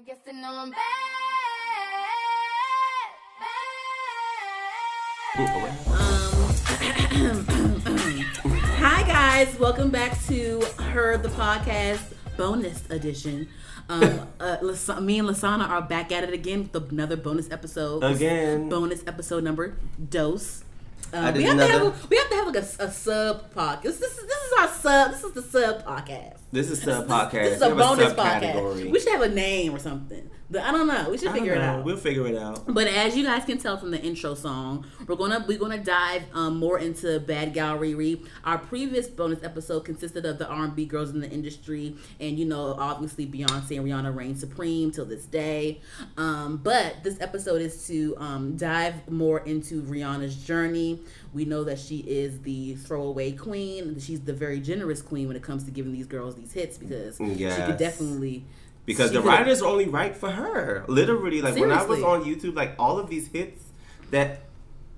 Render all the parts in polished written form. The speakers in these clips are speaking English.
I guess they know I'm bad. Hi guys, welcome back to Her the Podcast bonus edition. Me and Lasana are back at it again with another bonus episode. Bonus episode number dose. We have to have a sub podcast. This is our sub. This is the sub podcast. This is a bonus podcast. We should have a name or something. I don't know. We should figure it out. We'll figure it out. But as you guys can tell from the intro song, we're gonna dive more into Bad Gal Riri. Our previous bonus episode consisted of the R&B girls in the industry, and you know, obviously Beyonce and Rihanna reign supreme till this day. But this episode is to dive more into Rihanna's journey. We know that she is the throwaway queen. She's the very generous queen when it comes to giving these girls these hits because she could definitely. Because the writers only write for her. Literally, like seriously. When I was on YouTube, like all of these hits that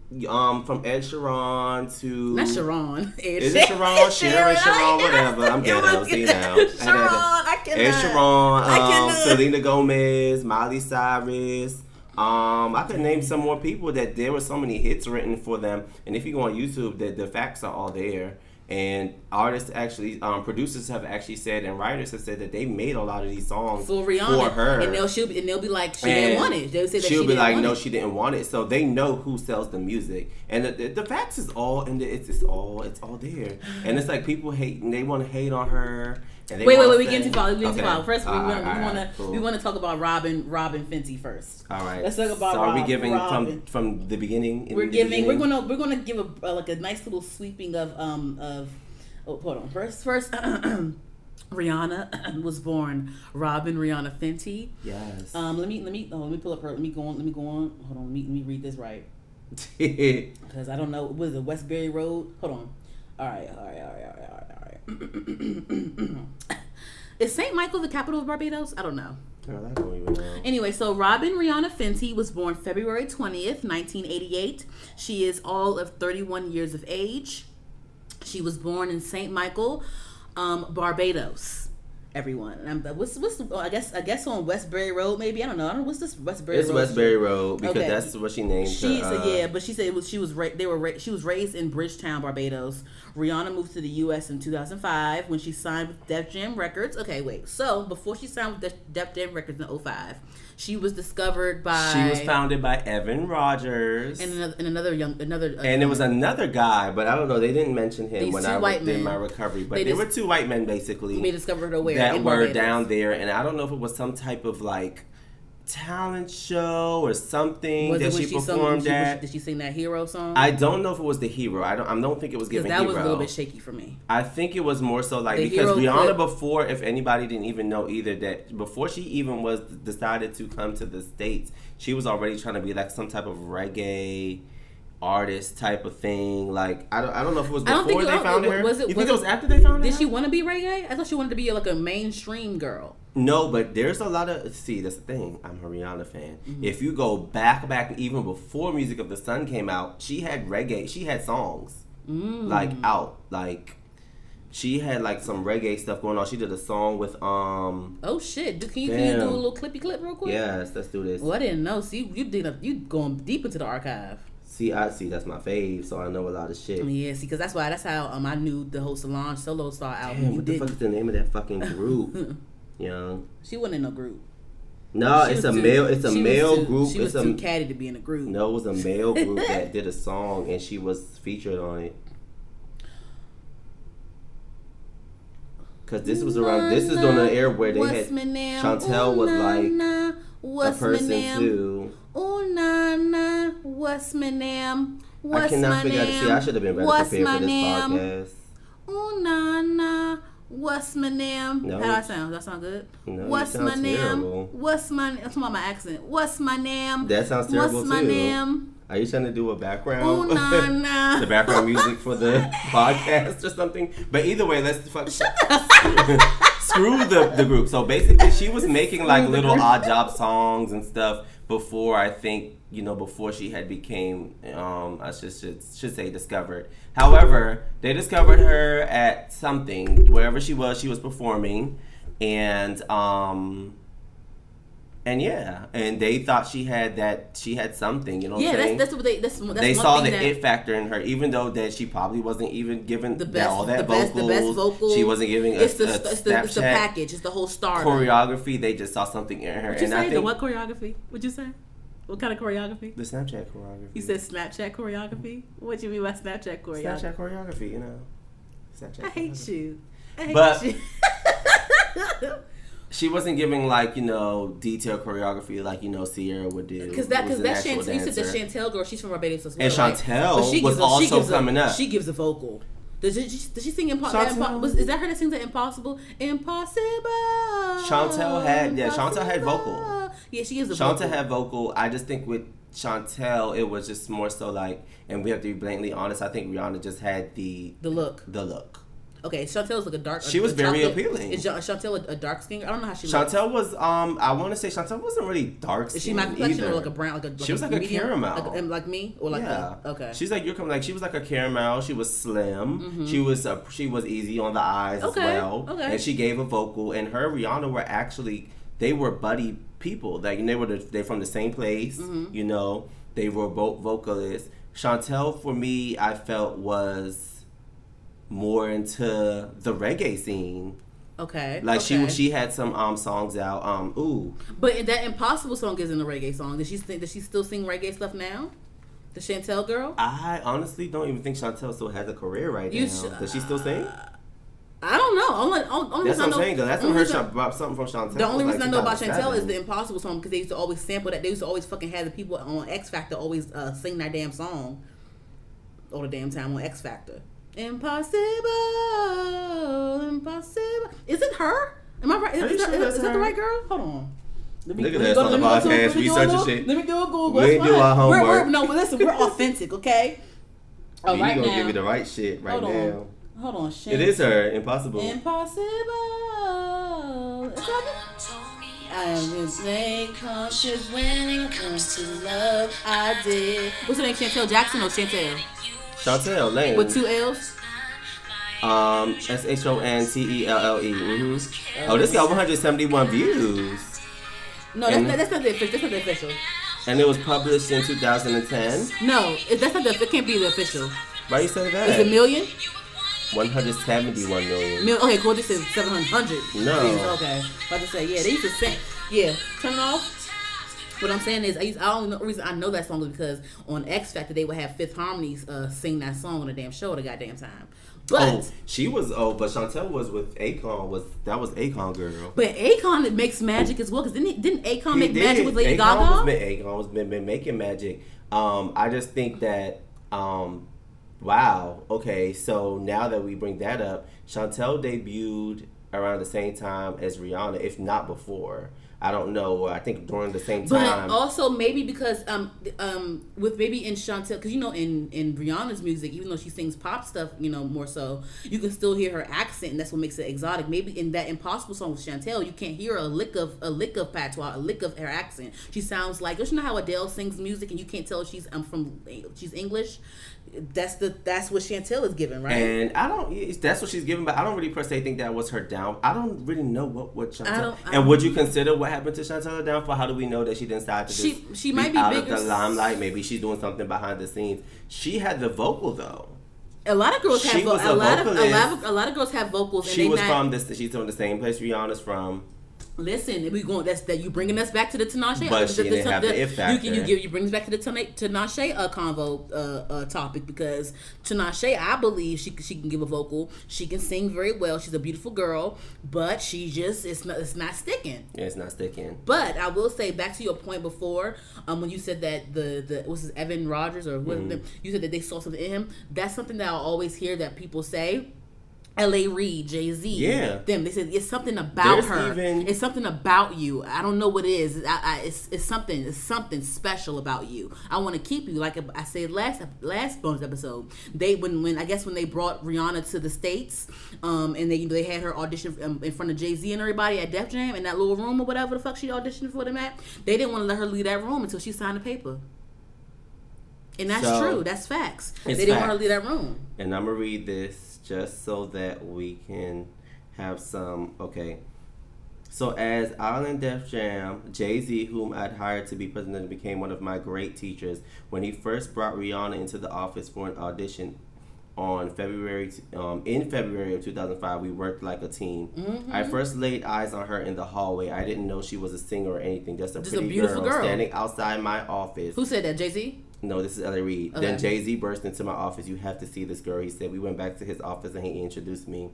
from Ed Sheeran to Sharon, whatever. I'm dead. I was seeing now. Ed Sheeran, Selena Gomez, Miley Cyrus. I could name some more people that there were so many hits written for them. And if you go on YouTube, the facts are all there. And artists actually, producers have actually said, and writers have said that they made a lot of these songs for Rihanna, for her. And they'll be like, she didn't want it. They'll say that she'll be like, no, she didn't want it. So they know who sells the music, and the facts is all, and it's all there. And it's like people hate, and they want to hate on her. And they wait, we get too far. First, we want to talk about Robin Fenty first. All right, let's talk about. So are we giving from the beginning? We're gonna give a nice little sweeping of Oh, hold on. First, Rihanna was born Robin Rihanna Fenty. Yes. Let me pull up her. Let me go on. Hold on. Let me read this right. Because I don't know. Was it Westbury Road? Hold on. All right. Is St. Michael the capital of Barbados? I don't know. Girl, I don't even know. Anyway, so Robin Rihanna Fenty was born February 20th, 1988. She is all of 31 years of age. She was born in St. Michael, Barbados. Everyone, and I guess on Westbury Road, maybe I don't know. What's this Westbury Road? It's Westbury Road because that's what she named. But she said she was raised in Bridgetown, Barbados. Rihanna moved to the U.S. in 2005 when she signed with Def Jam Records. Okay, wait. So before she signed with Def Jam Records in 2005, she was discovered by. She was founded by Evan Rogers and it was another guy, but I don't know. They didn't mention him when I did my recovery, but there were two white men basically. They discovered her where. That were down there, and I don't know if it was some type of like talent show or something that she performed at. Did she sing that Hero song? I don't know if it was the Hero. I don't think it was giving Hero. That was a little bit shaky for me. I think it was more so like because Rihanna before, if anybody didn't even know either, that before she even was decided to come to the States, she was already trying to be like some type of reggae artist type of thing. Like I don't know if it was before they found her. You think it was after they found her? Did she want to be reggae? I thought she wanted to be like a mainstream girl. No, but there's a lot of that's the thing. I'm a Rihanna fan. Mm-hmm. If you go back even before Music of the Sun came out, she had reggae. She had songs she had like some reggae stuff going on. She did a song with Oh shit! Can you do a little clippy clip real quick? Yes, let's do this. Well, I didn't know. See, you going deep into the archive. See, that's my fave, so I know a lot of shit. Yeah, see, because that's how I knew the whole Solange solo star album. Damn, what the fuck is the name of that fucking group? Young. She wasn't in no group. No, it's a male group. She was too catty to be in a group. No, it was a male group that did a song, and she was featured on it. Because this was around, this is on the air where they had, Shontelle was like a person too. Oh na na, what's my name? What's I cannot figure name? Out. See, I should have been better prepared for this podcast. Oh na na, what's my name? No. How do I sound? Does that sound good? No, what's my name? Terrible. What's my? That's my accent. What's my name? That sounds terrible what's too. What's my name? Are you trying to do a background? Oh na na, the background music for the podcast or something? But either way, let's fuck. Shut up. Screw the group. So basically, she was making like little odd job songs and stuff. Before I think, before she had became, I should say discovered. However, they discovered her at something, wherever she was performing. And And yeah, and they thought she had that, she had something, you know what I'm saying? Yeah, that's what they saw the it factor in her, even though that she probably wasn't even giving the best, all that vocals. She wasn't giving it's the package, it's the whole star. Choreography, they just saw something in her. Would you say what choreography? Would you say? What kind of choreography? The Snapchat choreography. You said Snapchat choreography? What do you mean by Snapchat choreography? Snapchat choreography, you know. Snapchat. I hate you. I hate you. She wasn't giving, like, you know, detailed choreography like, you know, Ciara would do. Because that Shontelle, you said the Shontelle girl, she's from Barbados as well. And Shontelle was also coming up. She gives a vocal. Does she sing Impossible? Is that her that sings Impossible? Impossible. Shontelle had vocal. Yeah, she gives a vocal. Shontelle had vocal. I just think with Shontelle, it was just more so like, and we have to be blatantly honest, I think Rihanna just had the look. Okay, Shontelle's like a dark... She was very appealing. Is Shontelle a dark skin? I don't know how she was. Shontelle was, I want to say Shontelle wasn't really dark skin. Is she my complexion or like a brown? She was like a caramel. Like me? Or like yeah. Me? Okay. She's like, you're coming, like, she was like a caramel. She was slim. Mm-hmm. She was easy on the eyes as well. Okay. And she gave a vocal. And her and Rihanna were actually, they were buddy people. Like, they're from the same place. Mm-hmm. You know, they were both vocalists. Shontelle, for me, I felt was... more into the reggae scene. Okay. Like she had some songs out. Ooh. But that Impossible song isn't a reggae song. Does she still sing reggae stuff now? The Shontelle girl? I honestly don't even think Shontelle still has a career now. Does she still sing? I don't know. The only reason I know about Shontelle is the Impossible song because they used to always sample that. They used to always fucking have the people on X Factor always sing that damn song all the damn time on X Factor. Impossible. Is it her? Am I right? Is that the right girl? Hold on. Let me do a Google. We do our homework. We're authentic, okay? Oh, right now. We gonna give you the right shit right now. Hold on, shit. It is her. Impossible. Is that it? I will say conscious when it comes to love. I did. What's her name? Shontelle Jackson or Shontelle? Shontelle Lane. With two L's? SHONTELLE. Mm-hmm. Oh, this got 171 views. No, that's not the official. And it was published in 2010? No, that's not it can't be the official. Why you say that? Is it a million? 171 million. Okay, cool, this is 700. No. Views. Okay, about to say, yeah, they used to sing. Yeah, turn it off. What I'm saying is, the reason I know that song is because on X Factor they would have Fifth Harmonies sing that song on the damn show at a goddamn time. But but Shontelle was with Akon. That was Akon girl. But Akon makes magic as well because didn't Akon make magic with Lady Gaga? Akon was making magic. I just think that wow. Okay, so now that we bring that up, Shontelle debuted around the same time as Rihanna, if not before. I don't know. I think during the same time. But also maybe because with maybe in Shontelle, because you know in Rihanna's music, even though she sings pop stuff, you know more so, you can still hear her accent, and that's what makes it exotic. Maybe in that Impossible song with Shontelle, you can't hear a lick of patois, a lick of her accent. She sounds like, don't you know how Adele sings music, and you can't tell if she's English. That's what Shontelle is giving, right? And that's what she's giving, but I don't really per se think that was her down. I don't really know what Shontelle. And would you consider what happened to Shontelle downfall? How do we know that she didn't decide to she might be out of the limelight? Maybe she's doing something behind the scenes. She had the vocal though. A lot of girls have vocals. A lot of girls have vocals. And she's from the same place Rihanna's from. Listen, you bringing us back to the Tinashe. But she didn't have the if factor. You bring us back to the Tinashe convo topic because Tinashe, I believe she can give a vocal. She can sing very well. She's a beautiful girl, but she just it's not sticking. Yeah, it's not sticking. But I will say back to your point before when you said that the what's his Evan Rogers or what you said that they saw something in him. That's something that I always hear that people say. L.A. Reid, Jay-Z, them. They said it's something about her. It's something about you. I don't know what it is. It's something special about you. I want to keep you. Like I said last bonus episode, they when they brought Rihanna to the States, and they had her audition in front of Jay-Z and everybody at Def Jam in that little room or whatever the fuck she auditioned for them at. They didn't want to let her leave that room until she signed the paper. And that's true. That's facts. They didn't want her to leave that room. And I'm gonna read this. Just so that we can have some, okay. So as Island Def Jam, Jay-Z, whom I'd hired to be president, became one of my great teachers when he first brought Rihanna into the office for an audition. In February of 2005, we worked like a team. Mm-hmm. I first laid eyes on her in the hallway. I didn't know she was a singer or anything. Just a beautiful girl standing outside my office. Who said that, Jay-Z? No, this is L.A. Reid. Okay. Then Jay-Z burst into my office. You have to see this girl, he said. We went back to his office and he introduced me.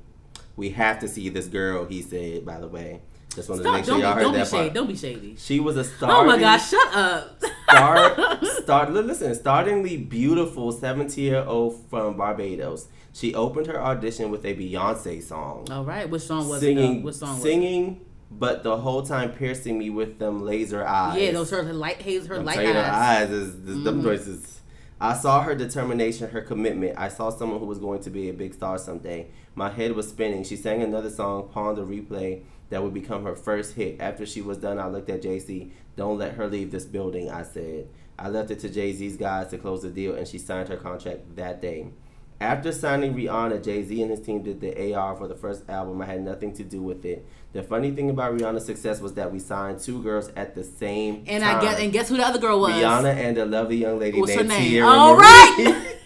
We have to see this girl, he said, by the way. Just wanted to make sure y'all heard that part. Don't be shady. She was a star. Oh my gosh, shut up. Startlingly beautiful 17-year-old from Barbados. She opened her audition with a Beyonce song. All right, which song was it? Singing, but the whole time piercing me with them laser eyes. Yeah, those her light eyes. Her eyes is them choices. I saw her determination, her commitment. I saw someone who was going to be a big star someday. My head was spinning. She sang another song, Pon de Replay, that would become her first hit. After she was done, I looked at Jay-Z. Don't let her leave this building, I said. I left it to Jay-Z's guys to close the deal, and she signed her contract that day. After signing Rihanna, Jay-Z and his team did the AR for the first album. I had nothing to do with it. The funny thing about Rihanna's success was that we signed two girls at the same time. And guess who the other girl was? Rihanna and a lovely young lady named Tiara Marie. All right!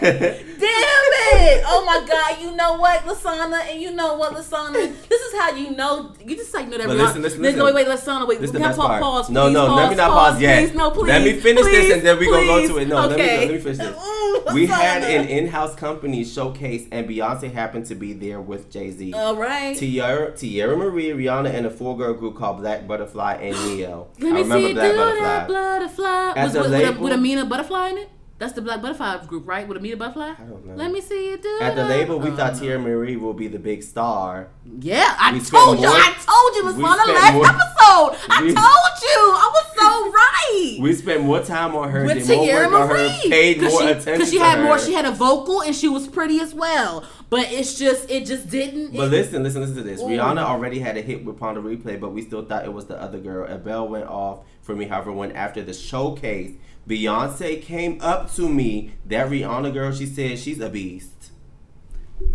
Damn it! Oh my God! You know what, Lasana? And you know what, Lasana? This is how you know. You just like know that. But listen. No, wait, Lasana. Wait, we can't pause. Please, no, let me not pause yet. Please, no, please. Let me finish this, and then we're gonna go to it. No, okay. let me finish this. We had an in-house company showcase, and Beyonce happened to be there with Jay-Z. All right. Tiara Marie, Rihanna, and a four-girl group called Black Butterfly and Neo. I remember Black Butterfly. With Amina Butterfly in it. That's the Black Butterfly group, right? With Amita Butterfly? I don't know. Let me see you do it. At the label, we thought Tiara Marie will be the big star. Yeah, I told you. It was on the last episode. I told you. I was so right. We spent more time on her. With Tiara Marie. Paid more attention because she had more. She had a vocal and she was pretty as well. But it just didn't. But listen to this. Ooh. Rihanna already had a hit with Pon de Replay, but we still thought it was the other girl. A bell went off for me. However, when after the showcase, Beyonce came up to me, that Rihanna girl, she said, she's a beast.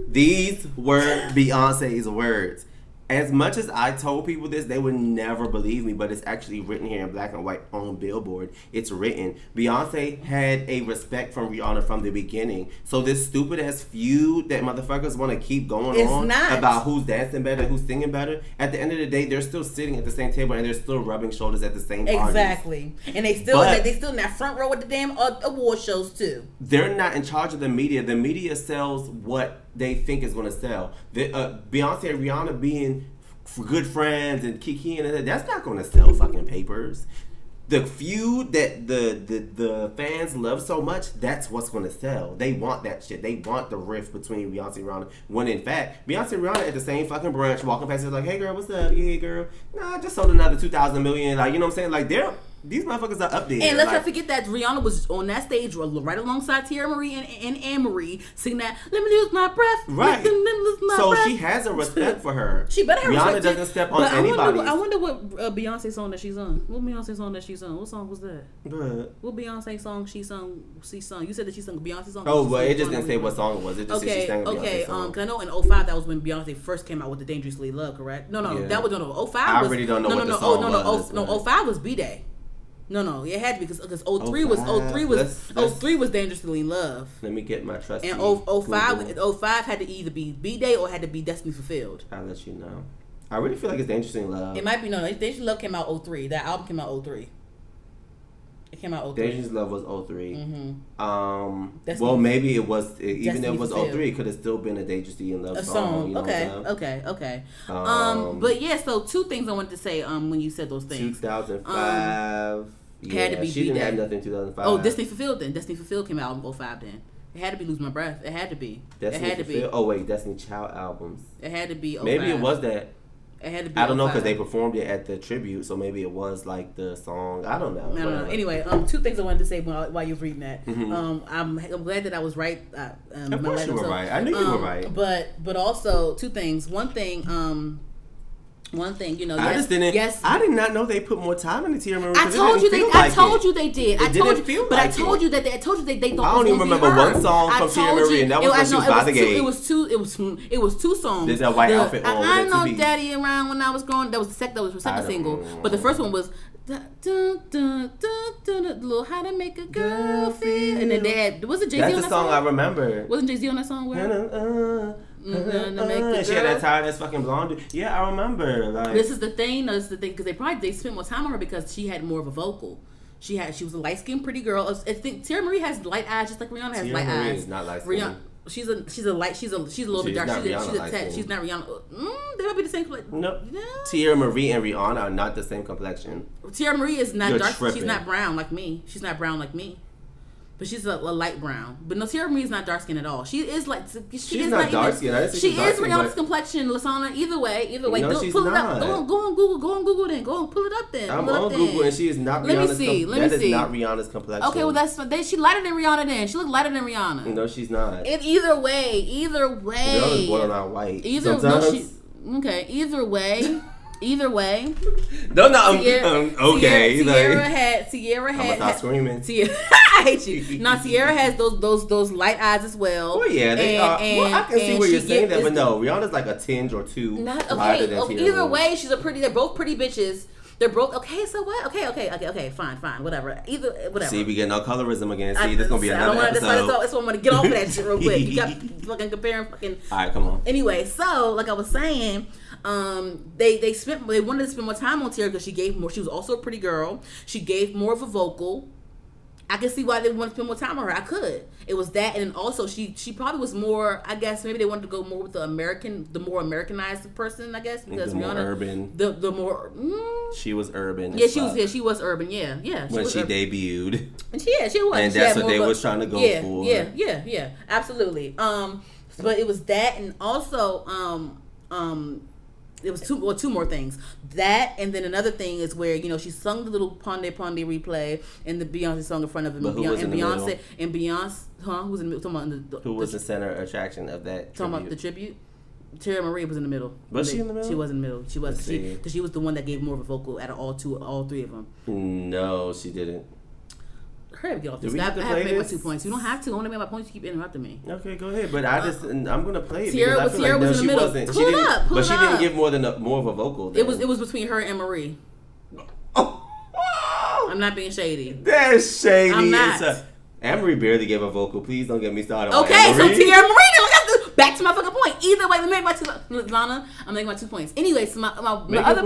These were Beyonce's words. As much as I told people this, they would never believe me, but it's actually written here in black and white on Billboard. It's written. Beyonce had a respect from Rihanna from the beginning. So this stupid-ass feud that motherfuckers want to keep going on about who's dancing better, who's singing better, at the end of the day, they're still sitting at the same table and they're still rubbing shoulders at the same party. Exactly. And they still in that front row at the damn award shows, too. They're not in charge of the media. The media sells what they think is going to sell. Beyonce and Rihanna being good friends and Kiki and that's not going to sell fucking papers. The feud that the fans love so much, that's what's going to sell. They want that shit. They want the rift between Beyonce and Rihanna. When in fact, Beyonce and Rihanna at the same fucking brunch, walking past, like, hey girl, what's up? Yeah, girl. Nah, just sold another 2,000 million. Like, you know what I'm saying? Like, these motherfuckers are up there. And let's not forget that Rihanna was on that stage right alongside Tiara Marie and Anne-Marie singing that, let me lose my breath. Right. Let me lose my breath. She has a respect for her. She better have respect. Rihanna doesn't step on anybody. I wonder what Beyonce song that she's on. What Beyonce song that she's on? What song was that? What Beyonce song she sung? You said that she sung a Beyonce song. Oh, but it just didn't say what song it was. It just said she sang a Beyonce song. Because I know in 2005 that was when Beyonce first came out with the Dangerously Love, correct? No, that was no. 2005 was... I really don't know what the song was. No, 2005 was B-Day. No, it had to be because 03 was 03 was Dangerously in Love. Let me get my trust. And 05 had to either be B-Day or had to be Destiny Fulfilled. I'll let you know. I really feel like it's Dangerously in Love. It might be Dangerously Love came out 03. That album came out 03. It came out 03. Dangerously Love was 03. Mm-hmm. Maybe it was even if it was 03, it could have still been a Dangerously in Love song. You know, okay. But yeah, so two things I wanted to say. When you said those things, 2005. Had to be she didn't have nothing in 2005. Oh, Destiny Fulfilled came out in 05 then. It had to be Lose My Breath. It had to be. Destiny Child albums. It had to be 05. Maybe it was that. It had to be. I don't know because they performed it at the tribute, so maybe it was like the song. I don't know. No. Anyway, two things I wanted to say while you were reading that. Mm-hmm. I'm glad that I was right. Of course you were right. I knew you were right. But also two things. One thing One thing, you know, yes, I just didn't. Yes, I did not know they put more time into Tiara Marie. I told you they did. I told you that they thought. I don't even remember one song from Tiara Marie, and that was when she was by the game. It was two songs. There's that white outfit on. I know Daddy around when I was growing. That was the second single, but the first one was. Little how to make a girl feel, and then they had wasn't Jay-Z on that song? That's the song I remember. Wasn't Jay-Z on that song? She had that tired ass fucking blonde dude. Yeah, I remember. Like, this is the thing, because they spent more time on her because she had more of a vocal. She was a light skinned pretty girl. I think Tiara Marie has light eyes, just like Rihanna has light eyes. Tiara Marie is not light skinned. Rihanna, she's a little bit dark. She's not Rihanna. They might be the same complexion. No. Yeah. Tiara Marie and Rihanna are not the same complexion. Tiara Marie is not dark. Tripping. She's not brown like me. But she's a light brown. But no, Tiara Marie is not dark skin at all. She's not dark skin. She is Rihanna's complexion, Lasana. Either way. No, she's not. Go on Google then. Go on, pull it up then. I'm on Google and she is not Rihanna's complexion. That is not Rihanna's complexion. Okay, well she's lighter than Rihanna then. She looks lighter than Rihanna. No, she's not. Either way. Rihanna's borderline white. Either way. Okay. Tiara had. I'm gonna stop screaming. I hate you. Now Tiara has those light eyes as well. Oh yeah, they are. Well, I can see where you're saying that, but no, Rihanna's like a tinge or two lighter than Tiara. Either way, she's a pretty. They're both pretty bitches. They're broke. Okay, so what? Okay. Fine. Whatever. See, we getting our colorism again. See, this gonna be another episode. That's why I want to get off of that shit real quick. You got fucking comparing fucking. All right, come on. Anyway, so like I was saying, they wanted to spend more time on Tiara because she gave more. She was also a pretty girl. She gave more of a vocal. I can see why they want to spend more time on her. I could. It was that, and then also she probably was more. I guess maybe they wanted to go more with the more Americanized person. I guess because the Rihanna, more urban, the more she was urban. Yeah, she was urban. Yeah. When she debuted, she was, and that's what they was trying to go for. Yeah, absolutely. But it was that, and also It was two more things. That, and then another thing is where, you know, she sung the little Pon de Replay and the Beyonce song in front of him. Who was the center attraction of that? Talking about the tribute? Tiara Marie was in the middle. Was she in the middle? She was in the middle. She was, because she was the one that gave more of a vocal out of all three of them. No, she didn't. Hurry up, get off this. I have to make my 2 points. You don't have to. I want to make my points. You keep interrupting me. Okay, go ahead. But I'm going to play it. Tiara was in the middle. She didn't give more of a vocal. Then. It was between her and Marie. Oh. I'm not being shady. That's shady. I'm not. Anne-Marie barely gave a vocal. Please don't get me started. Okay, so Tiara Marie. Back to my fucking point. Either way, I'm making my 2 points. Anyway, so my other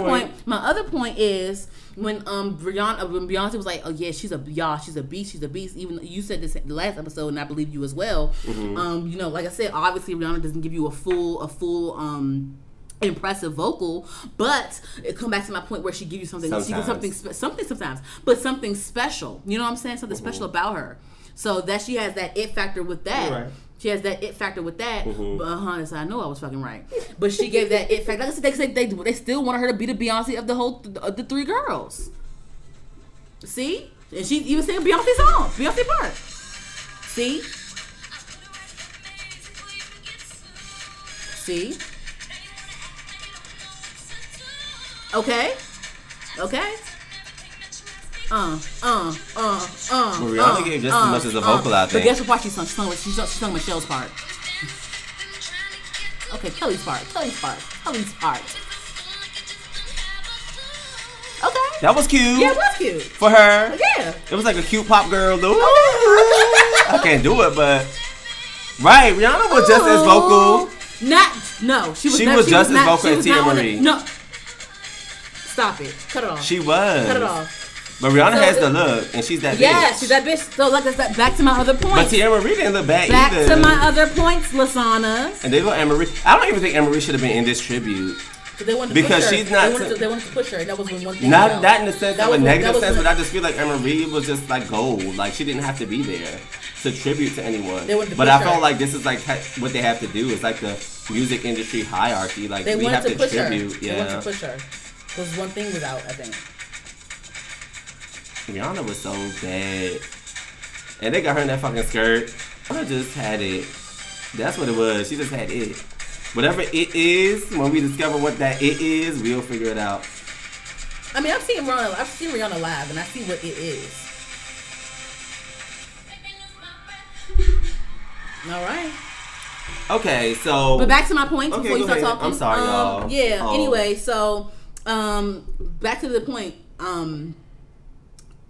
point is when Beyonce was like, oh yeah, she's a beast. Even you said this in the last episode, and I believe you as well. Mm-hmm. You know, like I said, obviously Rihanna doesn't give you a full impressive vocal, but it come back to my point where she gives you something special. You know what I'm saying? Something special about her. So that she has that it factor with that. Right. She has that it factor with that. Mm-hmm. But honestly, I know I was fucking right. But she gave that it factor. Like I said, they still wanted her to be the Beyonce of the three girls. See? And she even sang Beyonce's song. Beyonce part. See? See? Okay. Rihanna gave just as much as a vocal out there. But guess what part she sung? She sung Michelle's part. Okay, Kelly's part. Okay. That was cute. Yeah, it was cute. For her. Yeah. It was like a cute pop girl. Ooh. I can't do it, but... Right, Rihanna was just as vocal. She was just as vocal as Tiara Marie. No. Stop it. Cut it off. She was. Cut it off. But Rihanna has the look, and she's that bitch. Yeah, she's that bitch. So, like I said, back to my other point. But Tiara Marie didn't look bad either. Back to my other points, Lasana. And they go Anne-Marie. I don't even think Anne-Marie should have been in this tribute. They wanted to push her. That was one thing. Not in the sense of a negative sense, but I just feel like Anne-Marie was just like gold. Like, she didn't have to be there to tribute to anyone. But I felt like this is like what they have to do. It's like the music industry hierarchy. Like, we have to tribute. They wanted to push her. Because one thing was out, I think. Rihanna was so bad. And they got her in that fucking skirt. Rihanna just had it. That's what it was. She just had it. Whatever it is, when we discover what that it is, we'll figure it out. I mean, I've seen Rihanna live, and I see what it is. All right. Okay, so. But back to my points before you start talking. I'm sorry, y'all. Yeah. Oh. Anyway, so back to the point.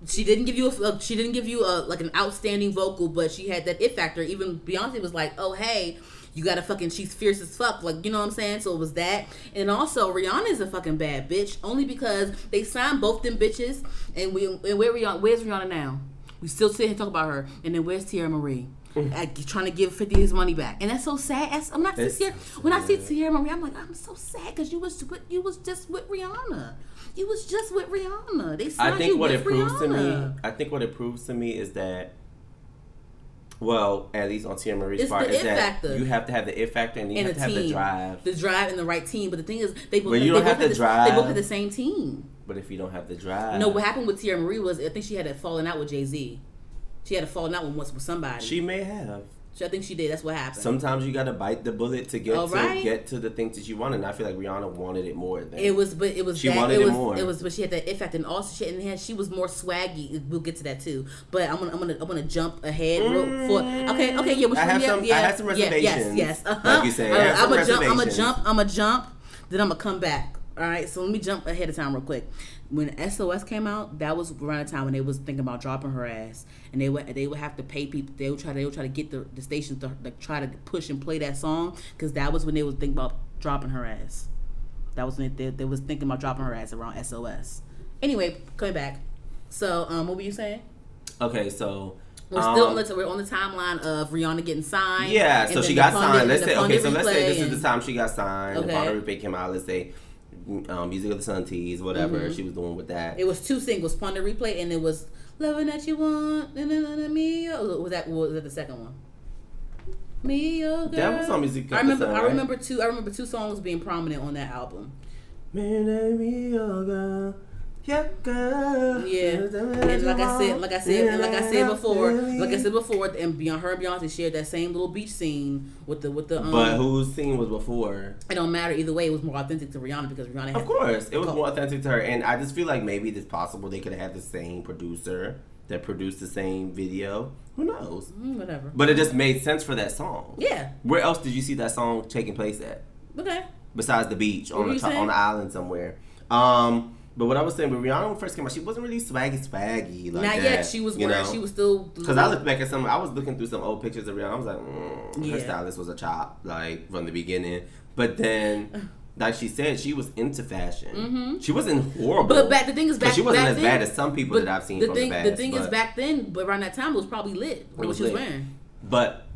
She didn't give you like an outstanding vocal, but she had that it factor. Even Beyonce was like, "Oh hey, you got a fucking she's fierce as fuck." Like, you know what I'm saying? So it was that, and also Rihanna is a fucking bad bitch only because they signed both them bitches. And where's Rihanna now? We still sit here and talk about her. And then where's Tiara Marie? Trying to give 50 his money back, and that's so sad. I'm not sincere. When I see Tiara Marie, I'm like, I'm so sad because you was just with Rihanna. They signed I think what it proves to me is that, well, at least on Tiara Marie's part, is that you have to have the it factor and you have to have the drive and the right team. But the thing is, they both have the same team. But if you don't have the drive, no. What happened with Tiara Marie was I think she had a falling out with Jay-Z. She had a falling out once with somebody. She may have. So I think she did. That's what happened. Sometimes you gotta bite the bullet to get to the things that you want, and I feel like Rihanna wanted it more. But she had that effect, and also she was more swaggy. We'll get to that too. But I'm gonna jump ahead. I have some reservations. Yes. Like you say, I'm gonna jump. Then I'm gonna come back. All right. So let me jump ahead of time real quick. When SOS came out, that was around the time when they was thinking about dropping her ass, and they would have to pay people. They would try to get the stations to like, try to push and play that song, because that was when they was thinking about dropping her ass. That was when they was thinking about dropping her ass around SOS. Anyway, coming back. So, what were you saying? Okay, so we're still on the timeline of Rihanna getting signed. Yeah, so she got signed. This is the time she got signed. Okay. Pon de Replay came out. Let's say. Music of the Sun tease, whatever she was doing with that. It was 2 singles, Pon de Replay, and it was "Loving That You Want." Was that the second one? Me, oh girl. That was on Music of the Sun. I remember 2 songs being prominent on that album. Me, oh girl. Yeah, girl. Yeah, and like I said before, and Beyonce shared that same little beach scene with the. But whose scene was before? It don't matter either way. It was more authentic to Rihanna because Rihanna. Of course, it was more authentic to her, and I just feel like maybe it's possible they could have had the same producer that produced the same video. Who knows? Whatever. But it just made sense for that song. Yeah. Where else did you see that song taking place at? Okay. Besides the beach on the island somewhere. But what I was saying, when Rihanna first came out, she wasn't really swaggy like that. Not yet. She was wearing. She was still. Because I looked back at I was looking through some old pictures of Rihanna. I was like, her stylist was a chop, like from the beginning. But then, like she said, she was into fashion. Mm-hmm. She wasn't horrible. But she wasn't as bad as some people that I've seen from the past. Back then, but around that time, it was probably lit. What she was wearing. But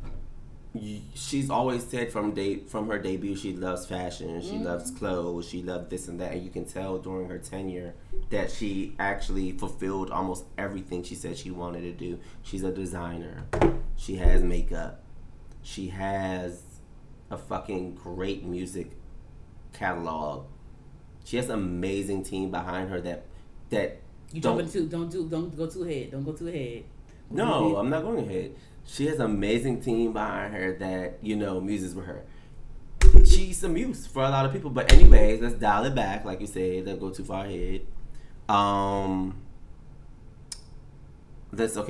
she's always said from her debut she loves fashion, she loves clothes, she loved this and that, and you can tell during her tenure that she actually fulfilled almost everything she said she wanted to do. She's a designer, she has makeup, she has a fucking great music catalog, she has an amazing team behind her that you jumping too. Don't go too ahead. No, I'm not going ahead. She has an amazing team behind her that, muses with her. She's a muse for a lot of people. But anyways, let's dial it back. Like you said, don't go too far ahead.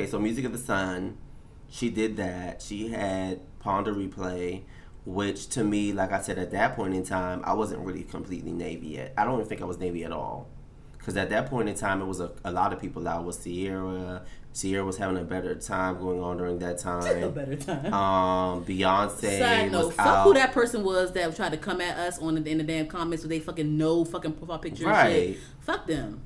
So Music of the Sun, she did that. She had Pon de Replay, which to me, like I said, at that point in time, I wasn't really completely Navy yet. I don't even think I was Navy at all. Because at that point in time, it was a lot of people out with Ciara. Ciara was having a better time going on during that time. A better time. Beyonce. Side note, fuck who that person was that tried to come at us in the damn comments with they fucking profile picture and shit. Fuck them.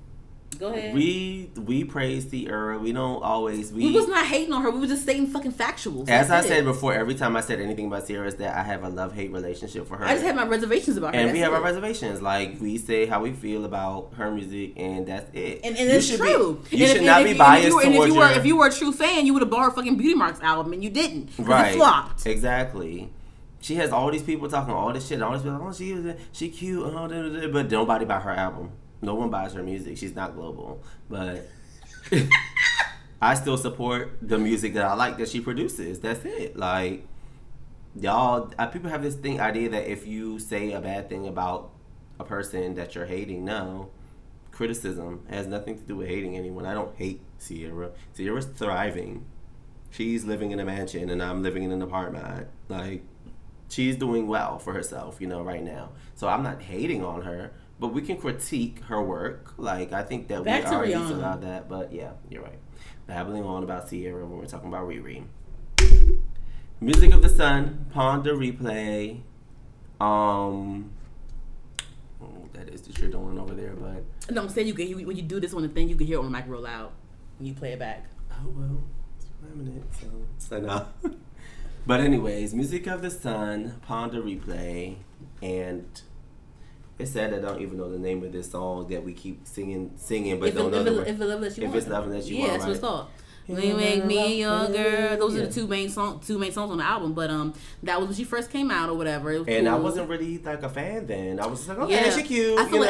Go ahead. We praised Ciara. We don't always. We was not hating on her. We were just stating fucking factuals. As I said before, every time I said anything about Ciara is that I have a love-hate relationship for her. I just have my reservations about her. And our reservations. Like, we say how we feel about her music, and that's it. And it's true. You should not be biased towards her. If you were a true fan, you would have bought her fucking Beauty Marks album, and you didn't. Right. It flopped. Exactly. She has all these people talking all this shit. And all these people like, she cute. But nobody bought her album. No one buys her music. She's not global. But I still support the music that I like that she produces. That's it. Like, y'all, people have this thing idea that if you say a bad thing about a person that you're hating, no. Criticism has nothing to do with hating anyone. I don't hate Ciara. Ciara's thriving. She's living in a mansion and I'm living in an apartment. Like, she's doing well for herself, you know, right now. So I'm not hating on her, but we can critique her work. Like, I think that back we already allowed that, but yeah, you're right. Babbling on about Ciara when we're talking about Riri. Music of the Sun, Pon de Replay. That is that you're doing over there, but no, I'm saying you can hear when you do this on the thing, you can hear it on the mic real loud when you play it back. Oh well, it's permanent, so no. But anyways, Music of the Sun, Pon de Replay, and it's sad I don't even know the name of this song that we keep singing, but don't know the words. If it's Love Unless You Want, yeah, that's what it's called. We Make Me Your Girl. Those are the two main songs on the album. But that was when she first came out or whatever. It was cool. I wasn't really like a fan then. I was just like, okay, yeah, she cute. I feel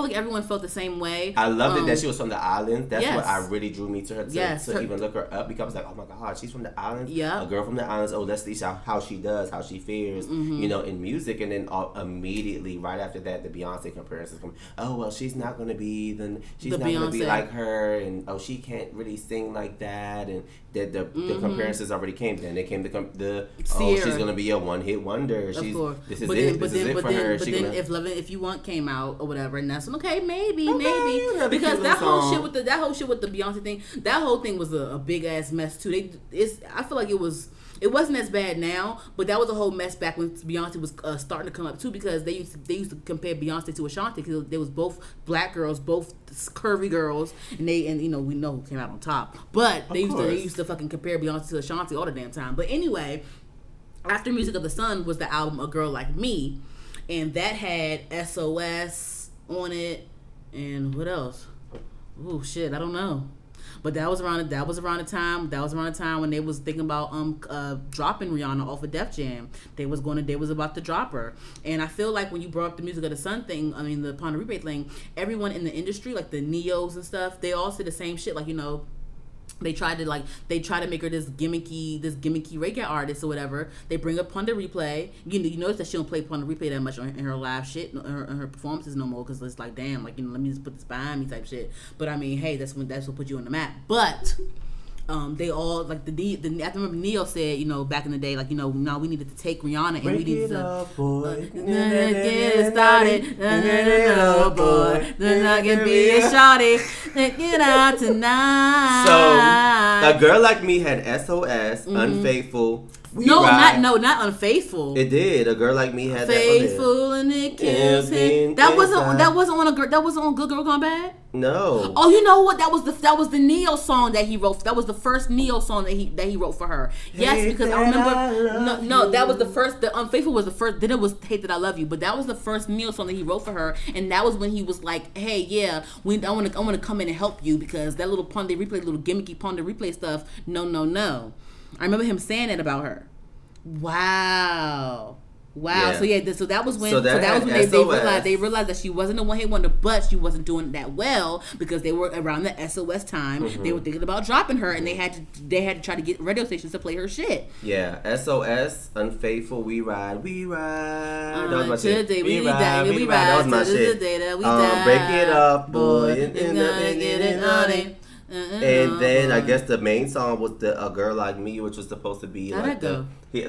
like everyone felt the same way. I loved it that she was from the island. That's what I really drew me to her to even look her up, because I was like, oh my God, she's from the island. Yeah, a girl from the islands. Oh, let's see how she does, how she feels, you know, in music. And then immediately right after that, the Beyonce comparisons come. Oh well, she's not gonna be gonna be like her, and oh, she can't really sing like that. And the comparisons already came. Then they came Ciara. Oh, she's gonna be a one-hit wonder. This is it for her. But then if Lovin' If You Want came out or whatever, and that's okay, maybe because that whole shit with the Beyonce thing, that whole thing was a big ass mess too. I feel like it wasn't as bad now, but that was a whole mess back when Beyonce was starting to come up too, because they used to compare Beyonce to Ashanti because they was both black girls, both curvy girls, and you know we know who came out on top, but they used to fucking compare Beyonce to Ashanti all the damn time. But anyway, after Music of the Sun was the album A Girl Like Me, and that had SOS on it, and what else? Oh shit, I don't know. But that was around the time when they was thinking about dropping Rihanna off of Def Jam. They was about to drop her. And I feel like when you brought up the Music of the Sun thing, I mean the Pon de Replay thing, everyone in the industry, like the Neos and stuff, they all said the same shit. Like, you know, they try to make her this gimmicky reggae artist or whatever. They bring up Pon de Replay. You notice that she don't play Pon de Replay that much in her live shit, in her performances no more, because it's like, damn, like, you know, let me just put this behind me type shit. But I mean, hey, that's what put you on the map. But they all, like, I remember Neo said, you know, back in the day, like, you know, no, we needed to take Rihanna and we needed to get it started. So, A Girl Like Me had SOS, Unfaithful. Not Unfaithful. It did. A Girl Like Me had Faithful that on it. And it kills him. That wasn't on a girl. That wasn't on Good Girl Gone Bad. No. Oh, you know what? That was the Neo song that he wrote. That was the first Neo song that he wrote for her. Yes, because I remember. That was the first. The Unfaithful was the first. Then it was Hate That I Love You. But that was the first Neo song that he wrote for her, and that was when he was like, "Hey, yeah, I want to come in and help you because that little Pon de Replay, little gimmicky Pon de Replay stuff. No." I remember him saying that about her. Wow. Yeah. So that was when. So that was when they realized that she wasn't a one-hit wonder, but she wasn't doing that well because they were around the SOS time. Mm-hmm. They were thinking about dropping her, and they had to try to get radio stations to play her shit. Yeah, SOS, Unfaithful, we ride. That was my shit. We ride. That was my shit. Break it up, boy. It's gonna get it on it. And then I guess the main song was the A Girl Like Me, which was supposed to be like the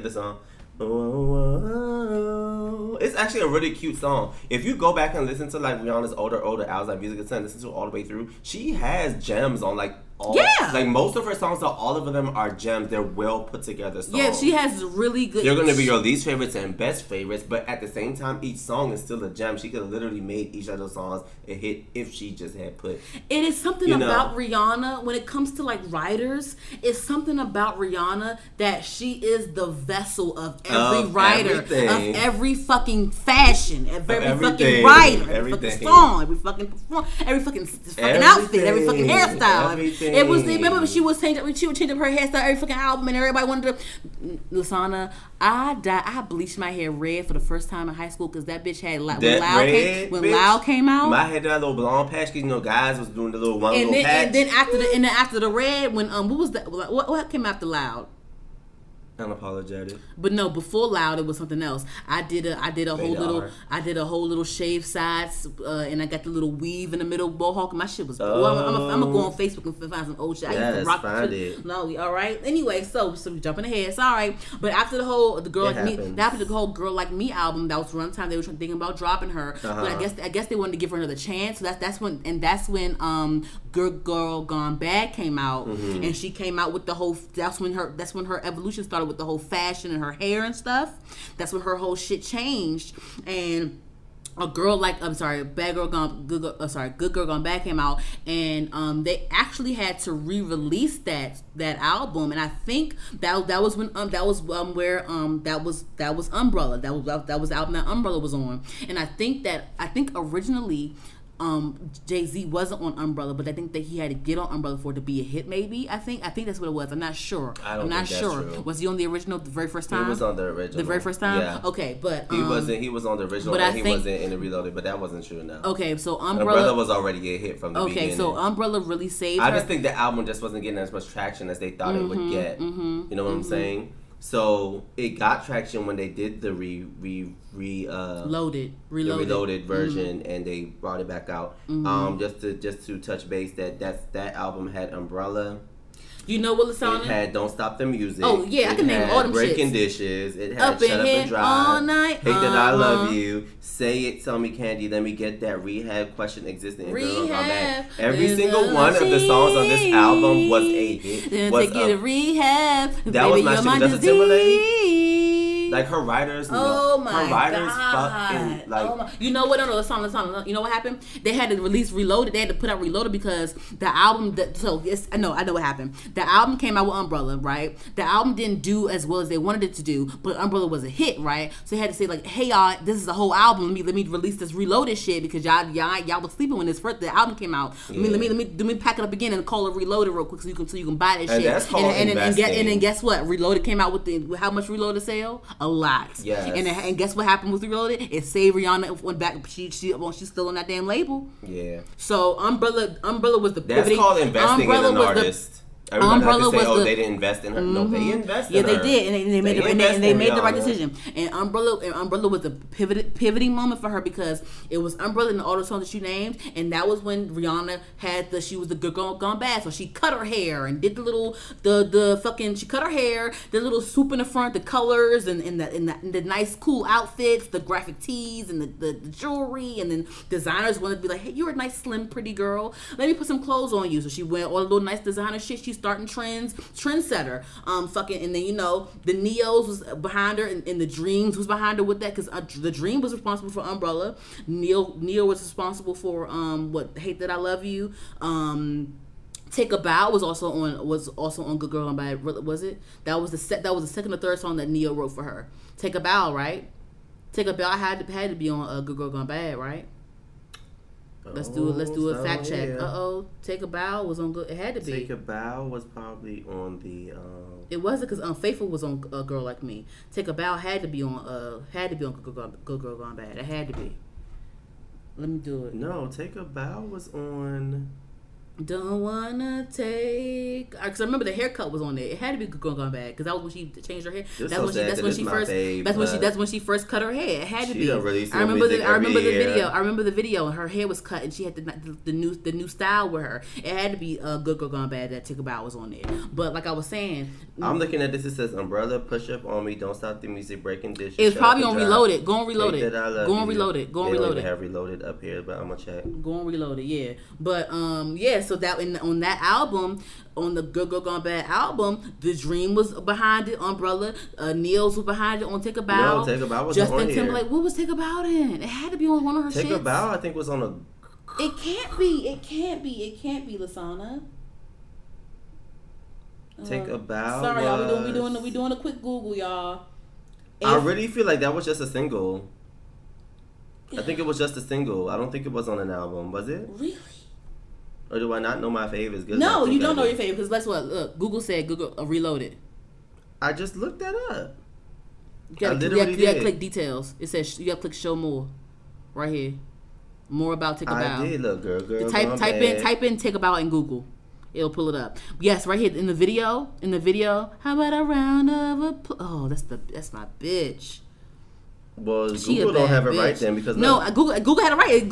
song. Oh, it's actually a really cute song. If you go back and listen to like Rihanna's older albums, like Music of the Sun, listen to it all the way through. She has gems on like all, like most of her songs. So all of them are gems. They're well put together songs. Yeah, she has really good. They're gonna be your least favorites and best favorites, but at the same time, each song is still a gem. She could have literally made each of those songs a hit if she just had put. It is something about Rihanna when it comes to like writers. It's something about Rihanna that she is the vessel of every writer, everything. Of every fucking fashion, of every fucking writer, every fucking song, every fucking performance, every fucking outfit, every fucking hairstyle. Everything. It was. Remember, she would change up her hairstyle every fucking album, and everybody wanted to. Lasana, I bleached my hair red for the first time in high school because that bitch had when Loud came out. My hair did that little blonde patch because you know guys was doing the little one little patch. And then after the red, when what came after Loud? Unapologetic. But no, before Loud it was something else. I did a whole little shave sides, and I got the little weave in the middle mohawk. My shit was cool. I'm gonna go on Facebook and find some old shit. Yes, I used to rock find it. No, all right. Anyway, so we jumping ahead. It's all right. But after the whole Girl Like Me album, that was around the time they were thinking about dropping her. Uh-huh. But I guess they wanted to give her another chance. So that's when Girl Gone Bad came out, mm-hmm. and she came out with the whole. That's when her evolution started. With the whole fashion and her hair and stuff. That's when her whole shit changed. And Good Girl Gone Bad came out, and they actually had to re-release that album. And I think that was Umbrella. That was the album that Umbrella was on. And I think originally Jay-Z wasn't on Umbrella, but I think that he had to get on Umbrella for it to be a hit. Maybe I think that's what it was. I'm not sure. I don't think that's true. Was he on the original the very first time? He was on the original. The very first time. Yeah. Okay, but he wasn't. He was on the original, and he wasn't in the Reloaded. But that wasn't true. No. Okay, so Umbrella was already a hit from the beginning. Okay, so Umbrella really saved. I just think the album just wasn't getting as much traction as they thought mm-hmm, it would get. Mm-hmm, you know what mm-hmm. I'm saying? So it got traction when they did the reloaded version, mm-hmm. and they brought it back out. Mm-hmm. Just to touch base, that album had Umbrella. You know what, Lasana? It had Don't Stop the Music. Oh, yeah, I can name all them shits. Breaking Dishes. It had Shut Up and Drive. All night. Hey, That I Love You. Say It, Tell Me Candy. Let Me Get That. Rehab, Question Existing. Rehab. Every single one of the songs on this album was a hit. Was a rehab. That was my shit. Justin Timberlake. Like, her writers. Oh, my God. Her writers fucking, like. You know what? No, Lasana. You know what happened? They had to release Reloaded. They had to put out Reloaded because the album. So, yes, I know what happened. The album came out with Umbrella, right? The album didn't do as well as they wanted it to do, but Umbrella was a hit, right? So they had to say, like, hey, y'all, this is a whole album. Let me release this Reloaded shit because y'all was sleeping when this first the album came out. Yeah. Let me pack it up again and call it Reloaded real quick so you can buy this and shit. That's and guess what? Reloaded came out with how much Reloaded sell? A lot. Yes. And guess what happened with Reloaded? It saved Rihanna went back. She's still on that damn label. Yeah. So Umbrella was the pivoting. That's called investing in an artist. Umbrella was they didn't invest in her. Mm-hmm. No, they invested. Yeah, in her. They did, and they made the right decision. And Umbrella was a pivoting moment for her because it was Umbrella and all the songs that she named, and that was when Rihanna she was the good girl gone bad. So she cut her hair and did the little swoop in the front, the colors and the nice cool outfits, the graphic tees and the jewelry, and then designers wanted to be like, hey, you're a nice slim pretty girl. Let me put some clothes on you. So she went all the little nice designer shit. She's starting trendsetter. And then the Neos was behind her, and the Dreams was behind her with that because the Dream was responsible for Umbrella. Neo was responsible for Hate That I Love You. Take a Bow was also on Good Girl Gone Bad. Was it? That was the second or third song that Neo wrote for her. Take a Bow, right? Take a Bow had to be on Good Girl Gone Bad, right? Let's do a fact check. Yeah. Take a Bow was on Good. It had to be. Take a Bow was probably on the. It wasn't because Unfaithful was on A Girl Like Me. Take a Bow had to be on Good Girl Gone Bad. It had to be. Let me do it. No, Take a Bow was on. Don't wanna take. Because I remember the haircut was on there. It had to be Good Girl Gone Bad because that was when she changed her hair. That's when she first cut her hair. It had to be. I remember the video. I remember the video and her hair was cut and she had the new style with her. It had to be Good Girl Gone Bad that Take a Bow was on there. But like I was saying, I'm looking at this. It says Umbrella, Push Up on Me, Don't Stop the Music, Breaking Dishes. It's probably on Reloaded. Go on Reloaded. They have Reloaded up here, but I'm gonna check. Go on Reloaded. Yeah, but yeah. So that on that album, on the Good Girl Gone Bad album, the Dream was behind it. Umbrella, Neil's was behind it on Take a Bow. No, Take a Bow was Justin on Timberlake. Here. What was Take a Bow in? It had to be on one of her. Take a Bow, I think, was on a. It can't be, Lasana. Take a Bow. Sorry, y'all. We doing a quick Google, y'all. I really feel like that was just a single. I think it was just a single. I don't think it was on an album. Was it? Really? Or do I not know my fave is good? No, you don't know your fave because that's what. Look, Google said Reloaded. I just looked that up. You gotta click details. It says you gotta click show more, right here. More about Take a Bow. I did look, girl. Type in Take a Bow in Google. It'll pull it up. Yes, right here in the video. In the video. How about a round of applause? Oh, that's my bitch. Well, Google don't have it right then because Google had it right.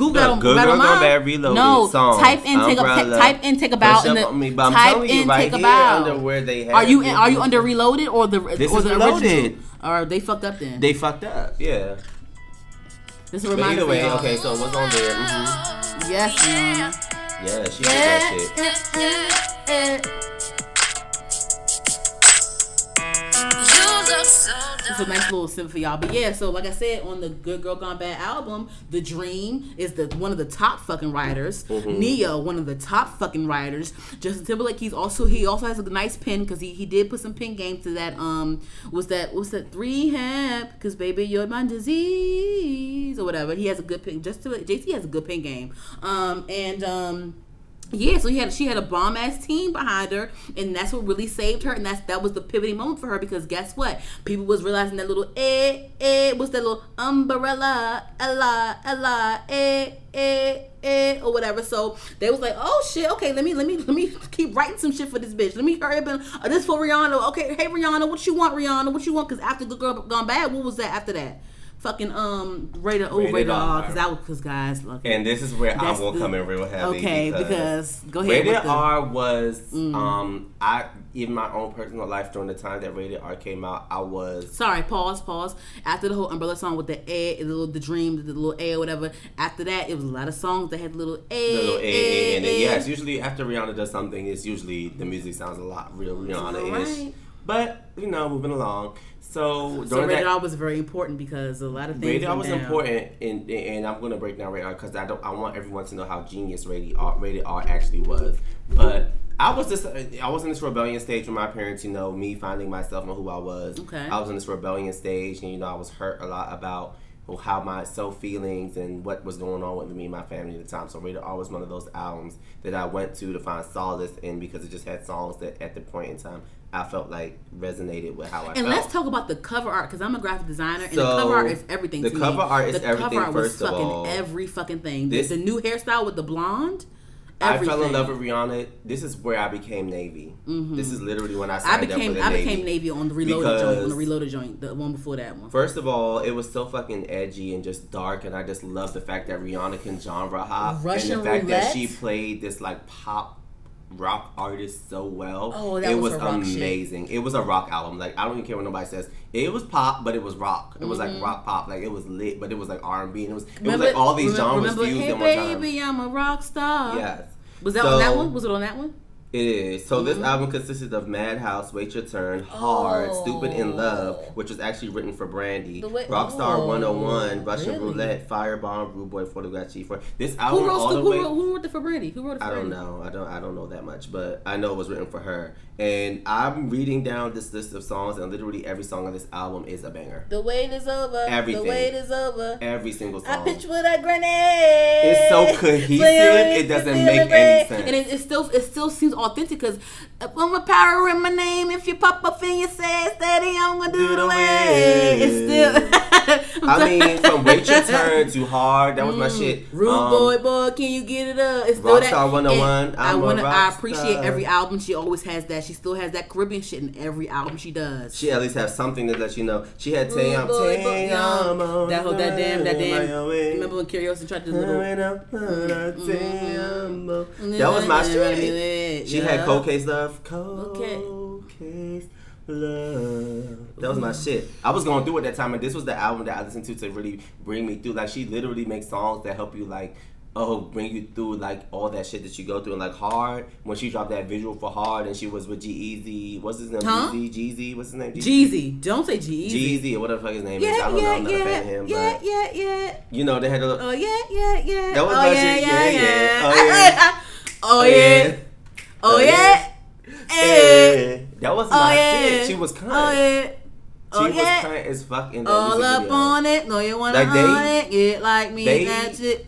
Type in take about. Where they have are you under reloaded or the this or is the original? Or they fucked up then? They fucked up. Yeah. This is reminding me. Either way, okay. So what's on there? Mm-hmm. Yes, man. Yeah, she did that shit. It's a nice little sip for y'all. But yeah, so like I said, on the Good Girl Gone Bad album, The Dream is one of the top fucking writers. Mm-hmm. Neo, one of the top fucking writers. Justin Timberlake, he also has a nice pen because he did put some pen game to that. What's that? Rehab, because baby, you're my disease or whatever. He has a good pen. Justin Timberlake, JT has a good pen game. Yeah, so she had a bomb ass team behind her, and that's what really saved her, and that was the pivoting moment for her because guess what? People was realizing that little what's that little umbrella ella or whatever. So they was like, oh shit, okay, let me keep writing some shit for this bitch. Let me hurry up and this for Rihanna. Okay, hey Rihanna, what you want, Rihanna? What you want? Because after Good Girl Gone Bad, what was that after that? Fucking Rated R because guys. Okay. And this is where I will come in real heavy. Okay, because go ahead. Rated R was in my own personal life during the time that Rated R came out. I was pause. After the whole Umbrella song with the Dream, the little A or whatever. After that, it was a lot of songs that had little A. The little A in it. Yeah, it's usually after Rihanna does something. It's usually the music sounds a lot real Rihanna-ish. Right. But moving along. So Rated R was very important because a lot of things. Rated R was important, and I'm gonna break down Rated R because I want everyone to know how genius Rated R actually was. But I was in this rebellion stage with my parents. Me finding myself and who I was. Okay. I was in this rebellion stage, and I was hurt a lot about how my self feelings and what was going on with me and my family at the time. So Rated R was one of those albums that I went to find solace in because it just had songs that at the point in time I felt like resonated with how I felt. And let's talk about the cover art because I'm a graphic designer, and the cover art is everything to me. The cover art is everything. The cover art was fucking every fucking thing. The new hairstyle with the blonde. Everything. I fell in love with Rihanna. This is where I became Navy. Mm-hmm. This is literally when I signed up for the Navy. I became Navy on the Reloaded joint, the one before that one. First of all, it was so fucking edgy and just dark, and I just love the fact that Rihanna can genre hop. Russian and the fact that she played this like pop rock artist so well. Oh, that was amazing. It was a rock album. Like, I don't even care what nobody says. It was pop, but it was rock. It was like rock pop. Like, it was lit, but it was like R&B. And it was like all these genres fused in one time. Baby, I'm a rock star. Yes. Was that on that one? Was it on that one? It is. So this album consisted of Madhouse, Wait Your Turn, Hard, Stupid in Love, which was actually written for Brandy, Rockstar 101, Russian Roulette, Firebomb, Rude Boy, Fortugacci. This album who wrote it for Brandy? Who wrote it for Brandy? I don't know. I don't know that much, but I know it was written for her. And I'm reading down this list of songs, and literally every song on this album is a banger. The wait is over. Everything. The wait is over. Every single song. I pitch with a grenade. It's so cohesive. It doesn't make any sense. And it still seems authentic because I'm a power in my name. If you pop up and you say steady, I'm gonna do the way. It's still. I mean, from Wait Your Turn to Hard, that was my shit. Rude boy, can you get it up? It's still that. Rockstar 101. I appreciate every album. She always has that. She still has that Caribbean shit in every album she does. She at least has something to let you know. She had Tayam. That damn. Remember when Curiosa tried to do that was my shit. She had Cold Case Love. Cold Case Love. That was my shit. I was going through at that time, and this was the album that I listened to really bring me through. Like, she literally makes songs that help you, like, bring you through like all that shit that you go through, and like Hard, when she dropped that visual for Hard, and she was with G-Eazy. What's his name? Jeezy. What's his name? Jeezy. Don't say G-Eazy. Jeezy or whatever the fuck his name is. I don't know. I'm not a fan of him. Yeah. They had a little. Oh yeah. That was my shit. Oh yeah. That was my shit. She was cunt. She was cunt as fuck in that all music video. All up on it. No, you wanna like on it. Get like me. That's it.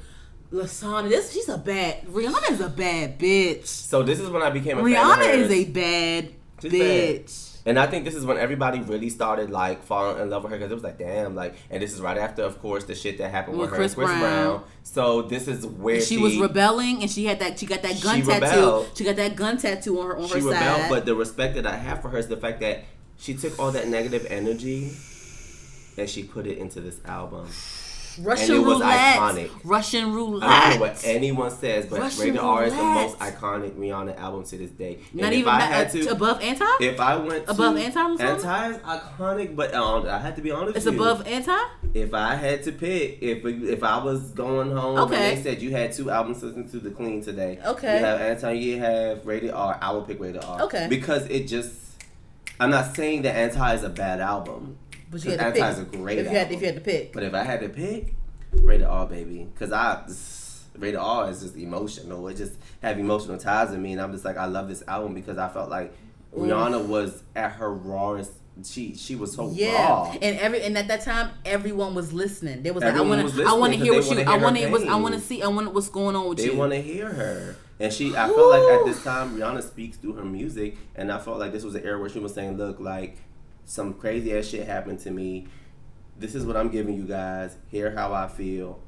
Lasana, she's a bad. Rihanna is a bad bitch. So this is when I became a fan of hers. Rihanna is a bad bitch. And I think this is when everybody really started like falling in love with her, because it was like, damn, like, and this is right after, of course, the shit that happened with her Chris Brown. So this is where she was rebelling, and she had that, she got that gun tattoo. She got that gun tattoo on her side. She rebelled, but the respect that I have for her is the fact that she took all that negative energy and she put it into this album. Russian roulette. Iconic. Russian roulette. I don't know what anyone says, but Rated R is the most iconic Rihanna album to this day. And not even above Anti. If I went to above Anti is iconic, but I had to be honest. It's with above you. Anti. If I had to pick, if I was going home, okay, and they said you had two albums to listen to the clean today, okay, you have Anti, you have Rated R. I would pick Rated R, okay, because it just. I'm not saying that Anti is a bad album. But you had to pick. Anti's a great album. If you had to pick. But if I had to pick, Rated R, baby. Because Rated R is just emotional. It just have emotional ties in me. And I'm just like, I love this album because I felt like Rihanna was at her rawest. She was so raw. And at that time, everyone was listening. They was everyone like, I want to hear what she. I want to see. I want what's going on with you. They want to hear her. And I felt like at this time, Rihanna speaks through her music. And I felt like this was an era where she was saying, look, like, some crazy ass shit happened to me. This is what I'm giving you guys. Hear how I feel.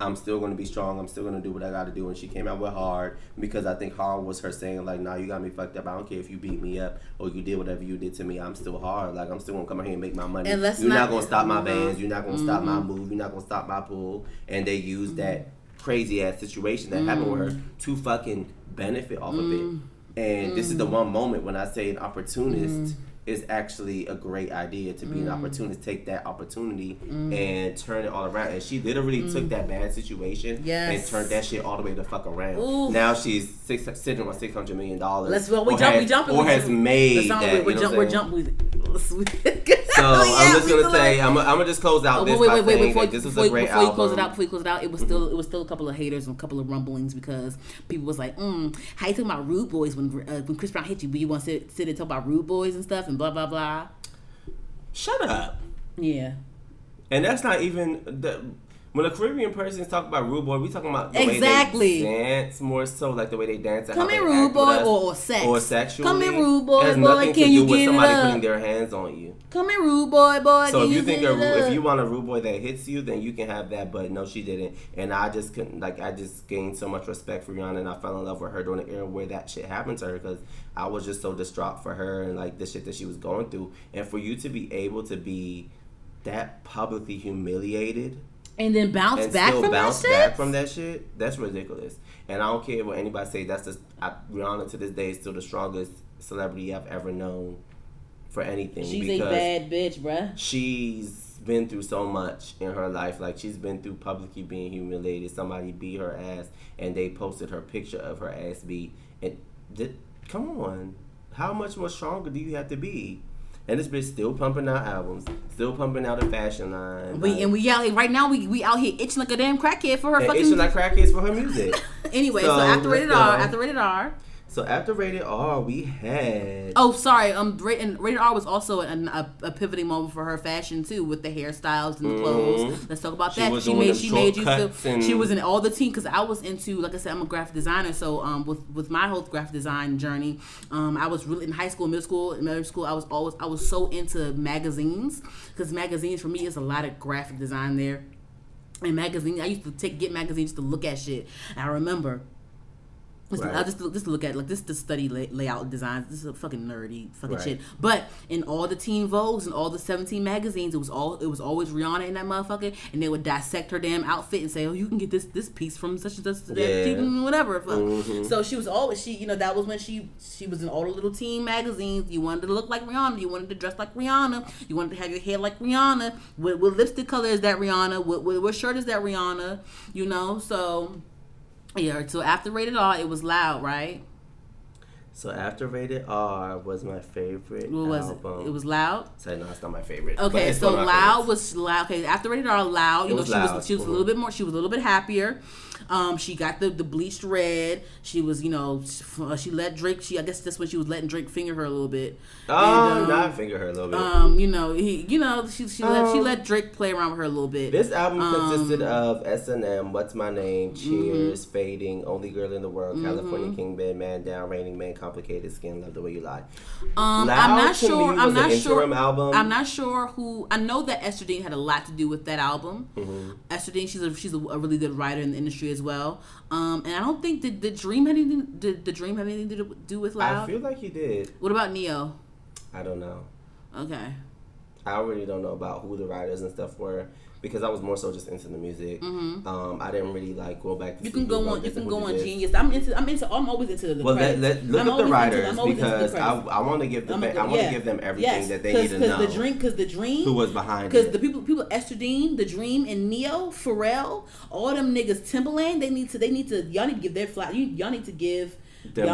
I'm still going to be strong. I'm still going to do what I got to do. And she came out with Hard, because I think Hard was her saying, like, nah, you got me fucked up. I don't care if you beat me up or you did whatever you did to me. I'm still hard. Like, I'm still going to come out here and make my money. You're not going to stop my bands. You're not going to stop my move. You're not going to stop my pull. And they used that crazy ass situation that happened with her to fucking benefit off of it. And this is the one moment when I say an opportunist is actually a great idea, to be an opportunist. Take that opportunity and turn it all around. And she literally took that bad situation and turned that shit all the way the fuck around. Ooh. Now she's sitting on $600 million. I'm just going to say, I'm going to just close out Before you close it out, it was still a couple of haters and a couple of rumblings, because people was like, how you talking about Rude Boys when Chris Brown hit you? But you want to sit and talk about Rude Boys and stuff and blah, blah, blah. Shut up. Yeah. And that's not even... when a Caribbean person is talking about Rude Boy, we talking about the way they dance, more so like the way they dance. Come in, Rude Boy, or sex. Or sexually. Come in, Rude Boy, boy, can you get it up? It has nothing to do with somebody putting their hands on you. Come in, Rude Boy, boy, so if you want a Rude Boy that hits you, then you can have that, but no, she didn't. And I just couldn't, like, I just gained so much respect for Rihanna, and I fell in love with her during the era where that shit happened to her, because I was just so distraught for her and, like, the shit that she was going through. And for you to be able to be that publicly humiliated... And then bounce back from that shit? That's ridiculous. And I don't care what anybody say. Rihanna to this day is still the strongest celebrity I've ever known for anything. She's a bad bitch, bruh. She's been through so much in her life. Like, she's been through publicly being humiliated. Somebody beat her ass, and they posted her picture of her ass beat. And come on. How much more stronger do you have to be? And this bitch still pumping out albums, still pumping out a fashion line. We out here right now. We out here itching like a damn crackhead for her fucking. Itching like crackheads for her music. Anyway, so after Rated R, we had. Oh, sorry. Rated R was also a pivoting moment for her fashion too, with the hairstyles and the clothes. Let's talk about that. She was in all the teen, because I was into, like I said, I'm a graphic designer. So with my whole graphic design journey, I was really in high school, middle school. I was so into magazines, because magazines for me is a lot of graphic design there. And magazines, I used to get magazines to look at shit. I remember. Right. I just look at it, like this to study layout designs. This is a fucking nerdy fucking shit. But in all the Teen Vogues and all the 17 magazines, it was always Rihanna in that motherfucker, and they would dissect her damn outfit and say, "Oh, you can get this piece from such and such, whatever." Mm-hmm. So she was always that was when she was in all the little teen magazines. You wanted to look like Rihanna, you wanted to dress like Rihanna, you wanted to have your hair like Rihanna. What lipstick color is that Rihanna? What shirt is that Rihanna? You know, so. Yeah, so after Rated R, it was Loud, right? So after Rated R was my favorite album. It was Loud? So no, it's not my favorite. Okay, so Loud was Loud. Okay, after Rated R, Loud, she was a little bit more, she was a little bit happier. She got the bleached red. She was, she let Drake. I guess that's when she was letting Drake finger her a little bit. Not finger her a little bit. She let Drake play around with her a little bit. This album consisted of S&M, What's My Name, Cheers, Fading, Only Girl in the World, California King Bed, Man Down, Raining Man, Conversation. complicated. Skin, love the way you lie. Loud, I'm not sure. I'm not sure. Album. I'm not sure who. I know that Esther Dean had a lot to do with that album. Mm-hmm. Esther Dean, she's a really good writer in the industry as well. And I don't think that the Dream had anything to do with Loud. I feel like he did. What about Neo? I don't know. Okay. I really don't know about who the writers and stuff were, because I was more so just into the music. Mm-hmm. I didn't really like go back to. You can go on Genius. I'm always into the. Well, look up the writers because I want to give them. I want to give them everything that they need to know. Because the dream. Who was behind? Because the people Esther Dean, the Dream, and Neo, Pharrell, all them niggas, Timbaland. They need to. Y'all need to give their fly. Y'all need to give. Give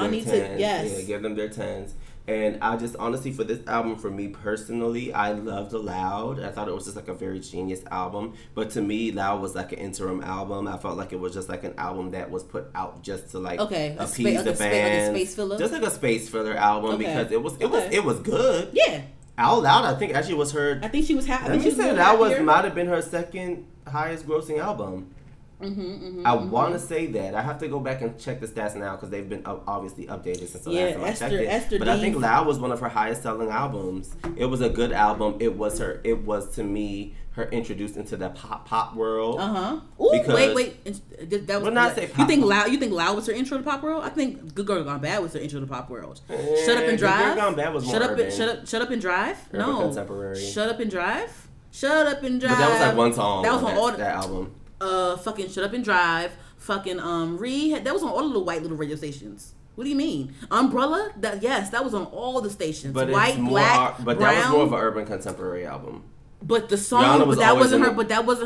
them their tens. And I just, honestly, for this album, for me personally, I loved Loud. I thought it was just like a very genius album. But to me, Loud was like an interim album. I felt like it was just like an album that was put out just to like appease the band. Like a space filler? Just like a space filler album because it was good. Yeah. Out Loud, I think actually was her. I think she was happy. Might have been her second highest grossing album. Mm-hmm, mm-hmm, I want to say that. I have to go back and check the stats now because they've been obviously updated since the last time I checked it. But I think Loud was one of her highest selling albums. It was a good album. It was to me her introduced into the pop world. Uh huh. Wait. That was not say pop. You think Loud was her intro to pop world? I think Good Girl Gone Bad was her intro to pop world. Shut Up and Drive. Good Girl Gone Bad was more urban. Shut Up and Drive. Urban no. Contemporary. Shut Up and Drive. But that was like one song. That was on all that album. Fucking Shut Up and Drive, fucking Rehab. That was on all of the white little radio stations. What do you mean? Umbrella? That was on all the stations. But white, black, brown. But that was more of an urban contemporary album. But the song, that wasn't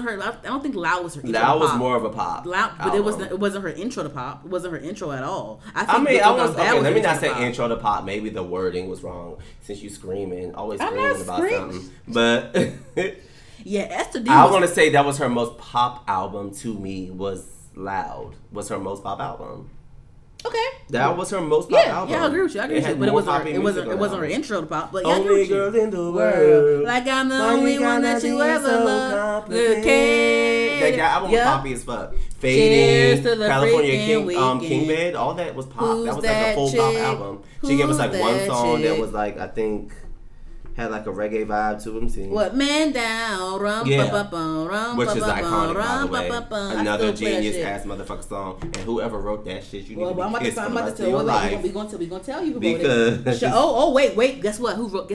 her. I don't think Loud was her intro to pop. Loud was more of a pop. It wasn't her intro to pop. It wasn't her intro at all. Let me not say intro to pop. Maybe the wording was wrong since you screaming, always screaming about something. But. Yeah, Esther Dean. I want to say that was her most pop album to me. Was her most pop album. Okay. That was her most pop album. Yeah, I agree with you. But it wasn't her intro to pop. But only girl in the world. Like I'm the only one that you ever loved. That album was poppy as fuck. Faded, California King Bed, all that was pop. That was like a full pop album. She gave us like one song that was like I think. Had like a reggae vibe to him too. What Man Down, which is iconic by the way. Another genius ass motherfucker song. And whoever wrote that shit, you need to be kissed for the rest of your life. We're gonna tell you who wrote it. Wait. Guess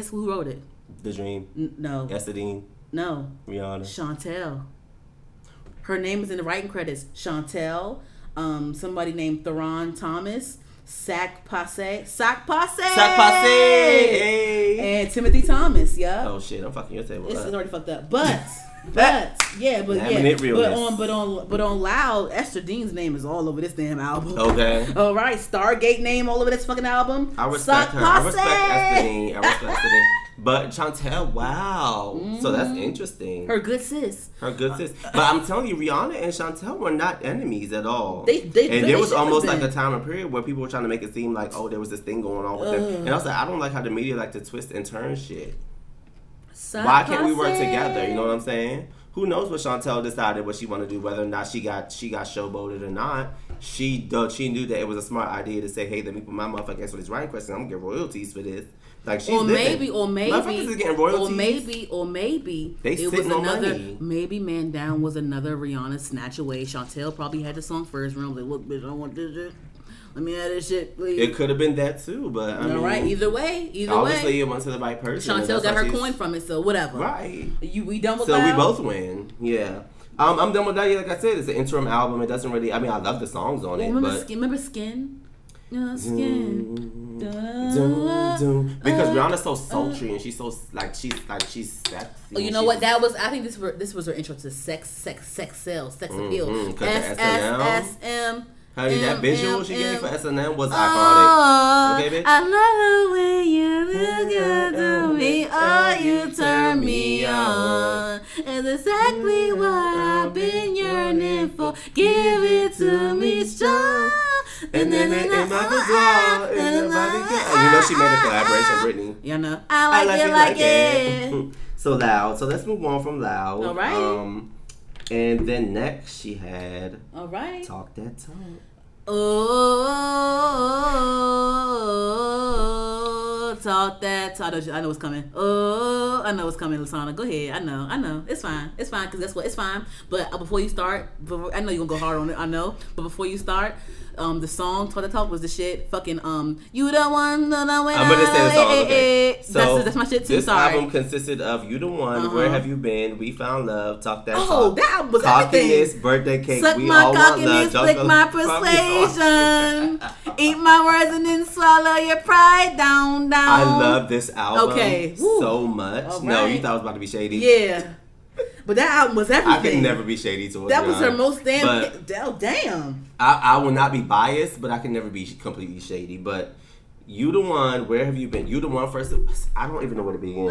who wrote it? The Dream. No. Esther Dean. No. Rihanna. Shontelle. Her name is in the writing credits. Shontelle. Somebody named Theron Thomas. Sack Passe, hey. And Timothy Thomas, yeah. Oh shit, I'm fucking your table. This is already fucked up, but on Loud, Esther Dean's name is all over this damn album. Okay, all right, Stargate name all over this fucking album. I respect her. I respect Esther Dean. But Shontelle, wow. Mm-hmm. So that's interesting. Her good sis. But I'm telling you, Rihanna and Shontelle were not enemies at all. There was almost like a time and period where people were trying to make it seem like, oh, there was this thing going on with them. And I was like, I don't like how the media like to twist and turn shit. Why can't we work together? You know what I'm saying? Who knows what Shontelle decided what she wanted to do, whether or not she got showboated or not. She knew that it was a smart idea to say, hey, let me put my motherfucking ass for this writing question. I'm going to get royalties for this. Like or maybe it was another money. Maybe Man Down was another Rihanna snatch away. Shontelle probably had the song first. Rihanna was like, look, bitch, I want this shit. Let me have this shit, please. It could have been that too, but I mean, right? Either way, obviously it went to the right person. Shontelle got her coin from it, so whatever. Right? We done with Loud? So we both win. Yeah. I'm done with that. Like I said, it's an interim album. It doesn't really. I mean, I love the songs on it. Remember Skin? Skin. Because Rihanna's so sultry and she's sexy. You know what? I think this was her intro to sex sales, sex appeal. SSM. Honey, that visual she gave for SNM was iconic. Okay, bitch? I love the way you look at me. Oh, you turn me on. It's exactly what I've been yearning for. Give it to me strong. And then, you know she made a collaboration, Britney. You know. I like it. So Loud. So let's move on from Loud. All right. And then next she had Talk That Talk. Oh. talk that talk. I know it's coming. Oh, I know it's coming, Lasana. Go ahead. I know. It's fine, because that's what it's fine. But before you start, I know you're going to go hard on it, I know. But before you start, the song Talk That Talk was the shit. Fucking, You The One, No No Way. I'm going to say the song, okay. So that's my shit too, this sorry. This album consisted of You The One, Where Have You Been, We Found Love, Talk That Talk. Oh, that was everything. Birthday Cake, Suck We All Want Love. Suck my cockiness, lick my persuasion. Eat my words and then swallow your pride down. I love this album so much. Right. No, you thought I was about to be shady. Yeah. But that album was everything. I could never be shady towards that. That was her most damn. I will not be biased, but I can never be completely shady. But You The One, Where Have You Been? You The One first. I don't even know where to begin.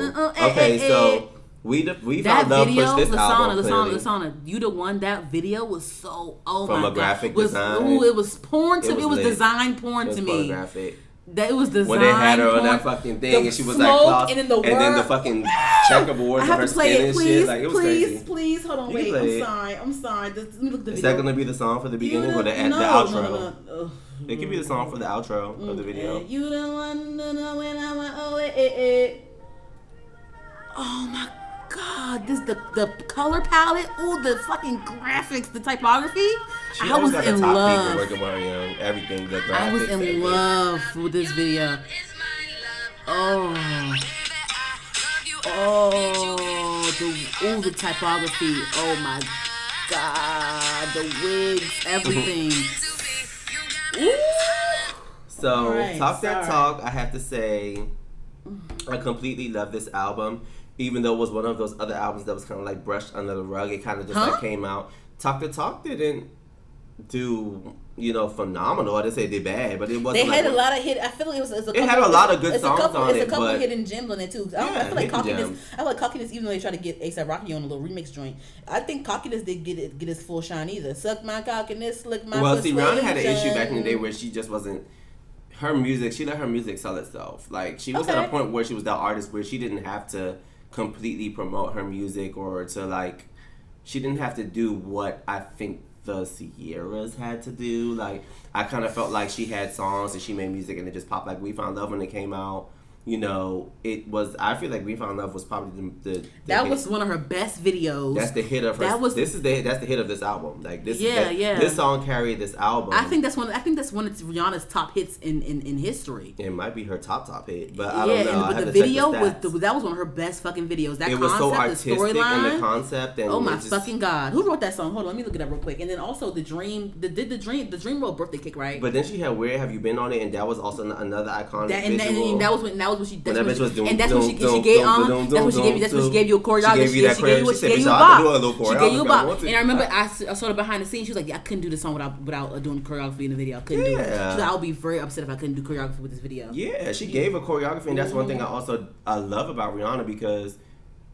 We found love for this album. Lasana, You The One. That video was so my God. From a graphic design. Ooh, it was porn to me. It was design porn to me. Graphic. That it was designed when they had her on that fucking thing and she was like lost, and then the fucking checkerboards and her skin and shit, like it was crazy. Please hold on, wait, I'm sorry, let me look at the video. Is that gonna be the song for the beginning or the outro? No. It could be the song for the outro of the video. You don't want to know when I want Oh my God, this the color palette, the fucking graphics, the typography. I was in love. I was in love with this video. The typography. Oh my God, the wigs, everything. So That Talk, I have to say, I completely love this album. Even though it was one of those other albums that was kind of like brushed under the rug, it kind of just like came out. Talk the Talk didn't do phenomenal. I didn't say it did bad, but it wasn't. They had a lot of hit. I feel like it had a lot of good songs on it. It's a couple hidden gems on it too. I feel like cockiness. I like cockiness, even though they try to get A$AP Rocky on a little remix joint. I think cockiness didn't get its full shine either. Suck my cockiness, lick my. Well, see, Rihanna had an issue back in the day where she just wasn't. Her music, she let her music sell itself. Like, she was at a point where she was that artist where she didn't have to completely promote her music or to, like, she didn't have to do what I think the Ciaras had to do. Like, I kind of felt like she had songs and she made music and it just popped. Like, We Found Love when it came out. It was, I feel like We Found Love was probably the that hit. Was one of her best videos. That's the hit of her. That's the hit of this album. Like this this song carried this album. I think that's one of Rihanna's top hits in history. It might be her top hit, but I don't know. Yeah, but the video that was one of her best fucking videos. That it was concept, so artistic, the storyline and the concept, and oh my fucking God. Who wrote that song? Hold on, let me look it up real quick. And then also The Dream wrote Birthday Cake, right? But then she had Where Have You Been on it, and that was also another iconic visual. And that's when she gave you a choreography. She gave you a bop. And I remember I saw it behind the scenes. She was like, I couldn't do this song without doing choreography in the video. I couldn't do it. She was like, I'll be very upset if I couldn't do choreography with this video. Yeah, she gave a choreography, and that's one thing I love about Rihanna, because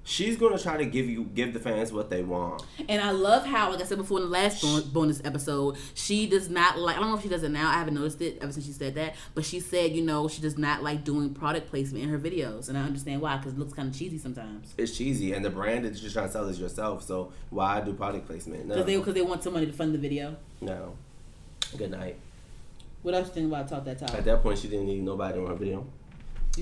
she's going to try to give the fans what they want. And I love how, like I said before in the last bonus episode, she does not like, I don't know if she does it now, I haven't noticed it ever since she said that, but she said, she does not like doing product placement in her videos. And I understand why, because it looks kind of cheesy sometimes. It's cheesy, and the brand that you're just trying to sell is yourself, so why do product placement? No. Because they want somebody to fund the video? No. Good night. What else you think about Talk That Talk? At that point, she didn't need nobody on her video.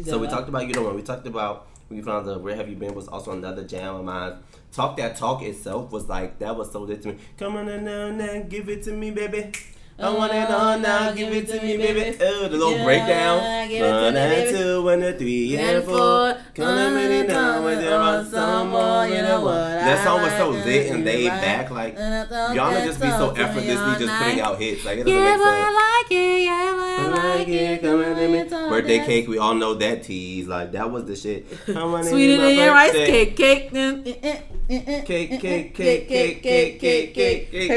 So we talked about You Don't Want. We talked about We Found Love. Where Have You Been was also another jam of mine. Talk That Talk itself was like, that was so lit to me. Come on now, give it to me, baby. I want it all now, give it to me, baby. Oh, the little breakdown. 1 and 2 and 3 and 4. Come on now, and there are some more. You know what? That song was so lit and laid back. Like, Rihanna just be so effortlessly just putting out hits. Like, it doesn't make sense. Yeah, I like it. Come on, baby. Birthday Cake, we all know that tease. Like, that was the shit. Sweeter than your rice cake. Okay,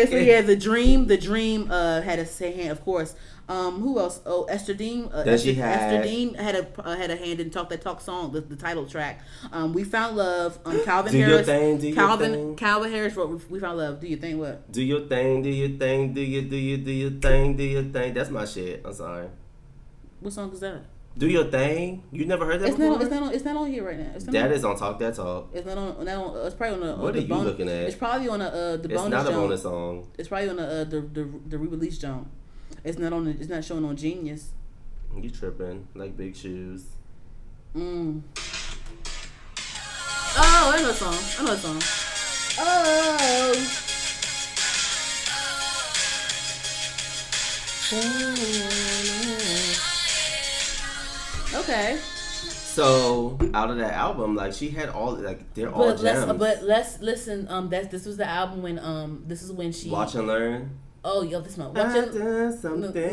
so we had The Dream. The Dream had a hand, of course. Who else? Oh, Esther Dean. Esther Dean had a hand in Talk That Talk song, the title track. We Found Love. Calvin Harris. Calvin Harris wrote We Found Love. Do your thing. What? Do your thing. Do your thing. Do your thing. Do your thing. That's my shit. I'm sorry. What song is that? Do your thing. You never heard that before? It's not on here right now. That is on Talk That Talk. It's not on. It's probably on the. What are you looking at? It's probably on the bonus. It's not a bonus song. It's probably on the re-release jump. It's not on. It's not showing on Genius. You tripping like Big Shoes. Oh, I know a song. I know a song. Oh. Okay. So out of that album, like she had all like they're all gems. But let's listen. This was the album when this is when she Watch and Learn. Oh, yo, this one. Watch and learn something about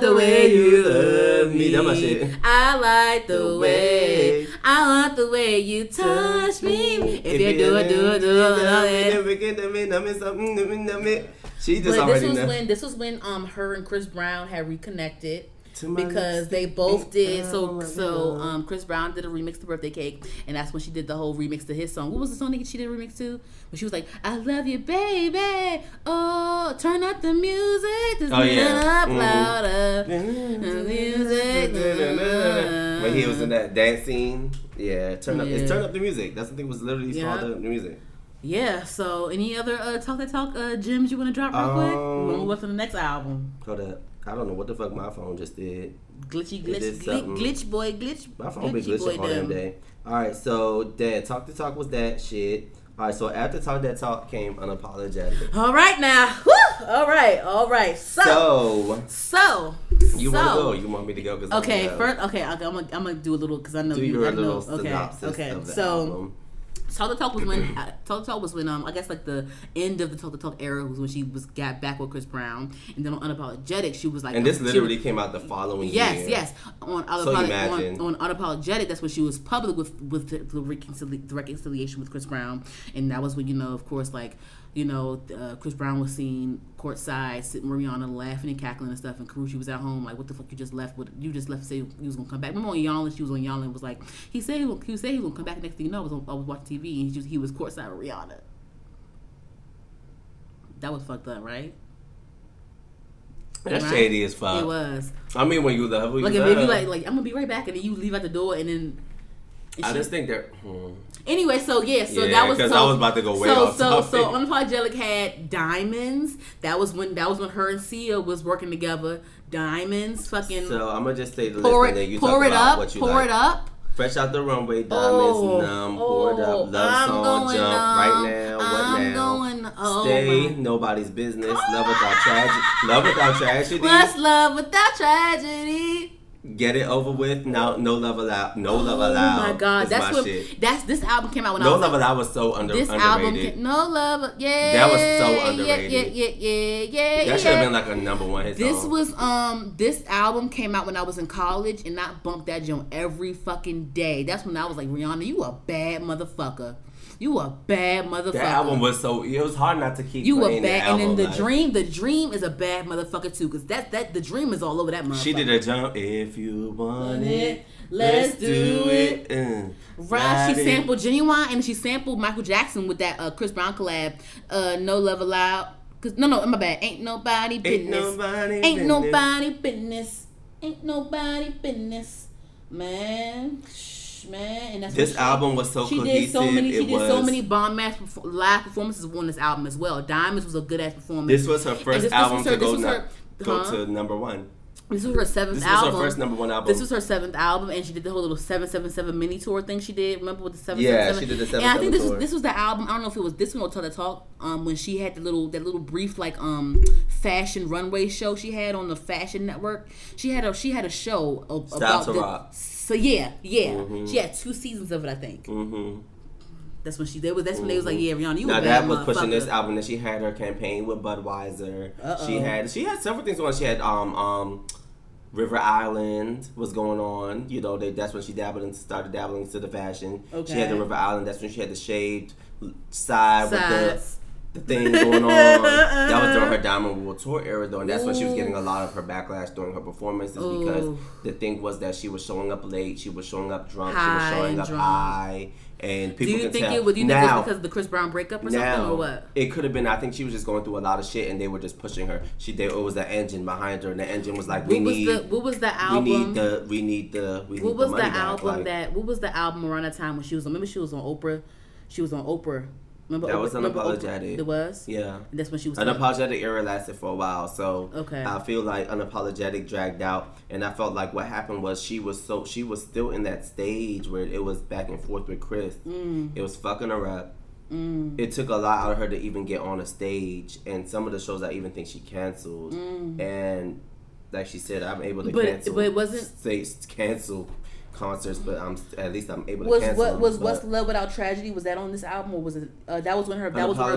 the way you love me. That's my shit. I like the way. I want the way you touch me. If you do it. She just already knows. This was when her and Chris Brown had reconnected. Because they both did so Chris Brown did a remix to Birthday Cake, and that's when she did the whole remix to his song. What was the song that she did a remix to? But she was like, I love you, baby. Oh, turn up the music. This up louder. The music. When he was in that dancing, turn up the music. That's the thing, was literally called the music. Yeah, so any other talk gems you want to drop real quick? We're gonna look for the next album. Hold up. I don't know what the fuck my phone just did. Glitch boy. My phone be glitching all damn day. All right, so that Talk the Talk was that shit. All right, so after Talk That Talk came Unapologetic. All right now. Woo! All right. So you want to go? Or you want me to go? I'm gonna do a little because I know you. Do your little synopsis of the album. Talk the Talk was when I guess like the end of the Talk the Talk era was when she got back with Chris Brown, and then on Unapologetic she was like, and this literally came out the following year. Yes, on Unapologetic, that's when she was public with the reconciliation with Chris Brown, and that was when Chris Brown was seen courtside sitting with Rihanna laughing and cackling and stuff, and Karuchi was at home like, what the fuck, you just left to say you was gonna come back. Remember on Yonlin, she was on Yonlin, was like, he said he was gonna come back, next thing you know I was watching TV and he was courtside with Rihanna. That was fucked up, right? That's shady as fuck. It was. I mean, when you love who you love. If you like I'm gonna be right back, and then you leave out the door, and then I just think they're... Anyway, that was... because I was about to go way off topic. So Unapologetic had Diamonds. That was when her and SZA was working together. Diamonds, fucking... So I'm going to just say the list, and then you talk about what you like. Pour It Up. Fresh Out the Runway, Diamonds, Numb, Pour It Up, Love Song, Jump, Right Now, What Now, Stay, Nobody's Business, Love Without Tragedy. What's Love Without Tragedy? Get It Over With. Now, No Love Allowed. Oh my God, that's this album came out when I was so underrated. That was so underrated. Yeah. That should have been like a number one hit. This album came out when I was in college, and I bumped that joint every fucking day. That's when I was like, Rihanna, you a bad motherfucker. That album was so... It was hard not to keep playing that album. And then The Dream is a bad motherfucker too, because that The Dream is all over that motherfucker. She did a jump. If you want it, let's do it. Right. She sampled Genuine, and she sampled Michael Jackson with that Chris Brown collab, No Love Allowed. My bad. Ain't nobody business. Man. Man, and that's this album was so cohesive. She did so many bomb ass live performances on this album as well. Diamonds was a good ass performance. This was her first album to go to number one. This was her seventh album. This was her first number one album. This was her seventh album, and she did the whole little 777 mini tour thing she did. Remember with the 777? Yeah, she did the 777 tour. And I think this was the album. I don't know if it was this one or Tell the Talk. When she had that little brief fashion runway show she had on the Fashion Network. She had a show about the rock. So yeah, mm-hmm. She had 2 seasons of it, I think. Mm-hmm. That's when they was like, yeah, Rihanna, you now a bad motherfucker. Now that was pushing this album, and she had her campaign with Budweiser. Uh-oh. She had several things on. She had River Island was going on. You know, that's when she started dabbling into the fashion. Okay. She had the River Island. That's when she had the shaved side with the thing going on. That was during her Diamond World Tour era, though, and that's when she was getting a lot of her backlash during her performances. Ooh. Because the thing was that she was showing up late, she was showing up drunk, she was showing up high, and people can tell. Do you think it was because of the Chris Brown breakup something, or what? It could have been. I think she was just going through a lot of shit, and they were just pushing her. It was the engine behind her, and the engine was like, What was the album around that time when she was on? Remember, she was on Oprah. Remember that Oprah, was unapologetic. It was? Yeah. And that's when she was Unapologetic era lasted for a while. So okay. I feel like Unapologetic dragged out. And I felt like what happened was she was still in that stage where it was back and forth with Chris. Mm. It was fucking her up. Mm. It took a lot out of her to even get on a stage. And some of the shows I even think she canceled. Mm. And like she said, I'm able to cancel. But it wasn't... cancel concerts, but at least I'm able to cancel. What's Love Without Tragedy? Was that on this album, or was it? That's when her grandmother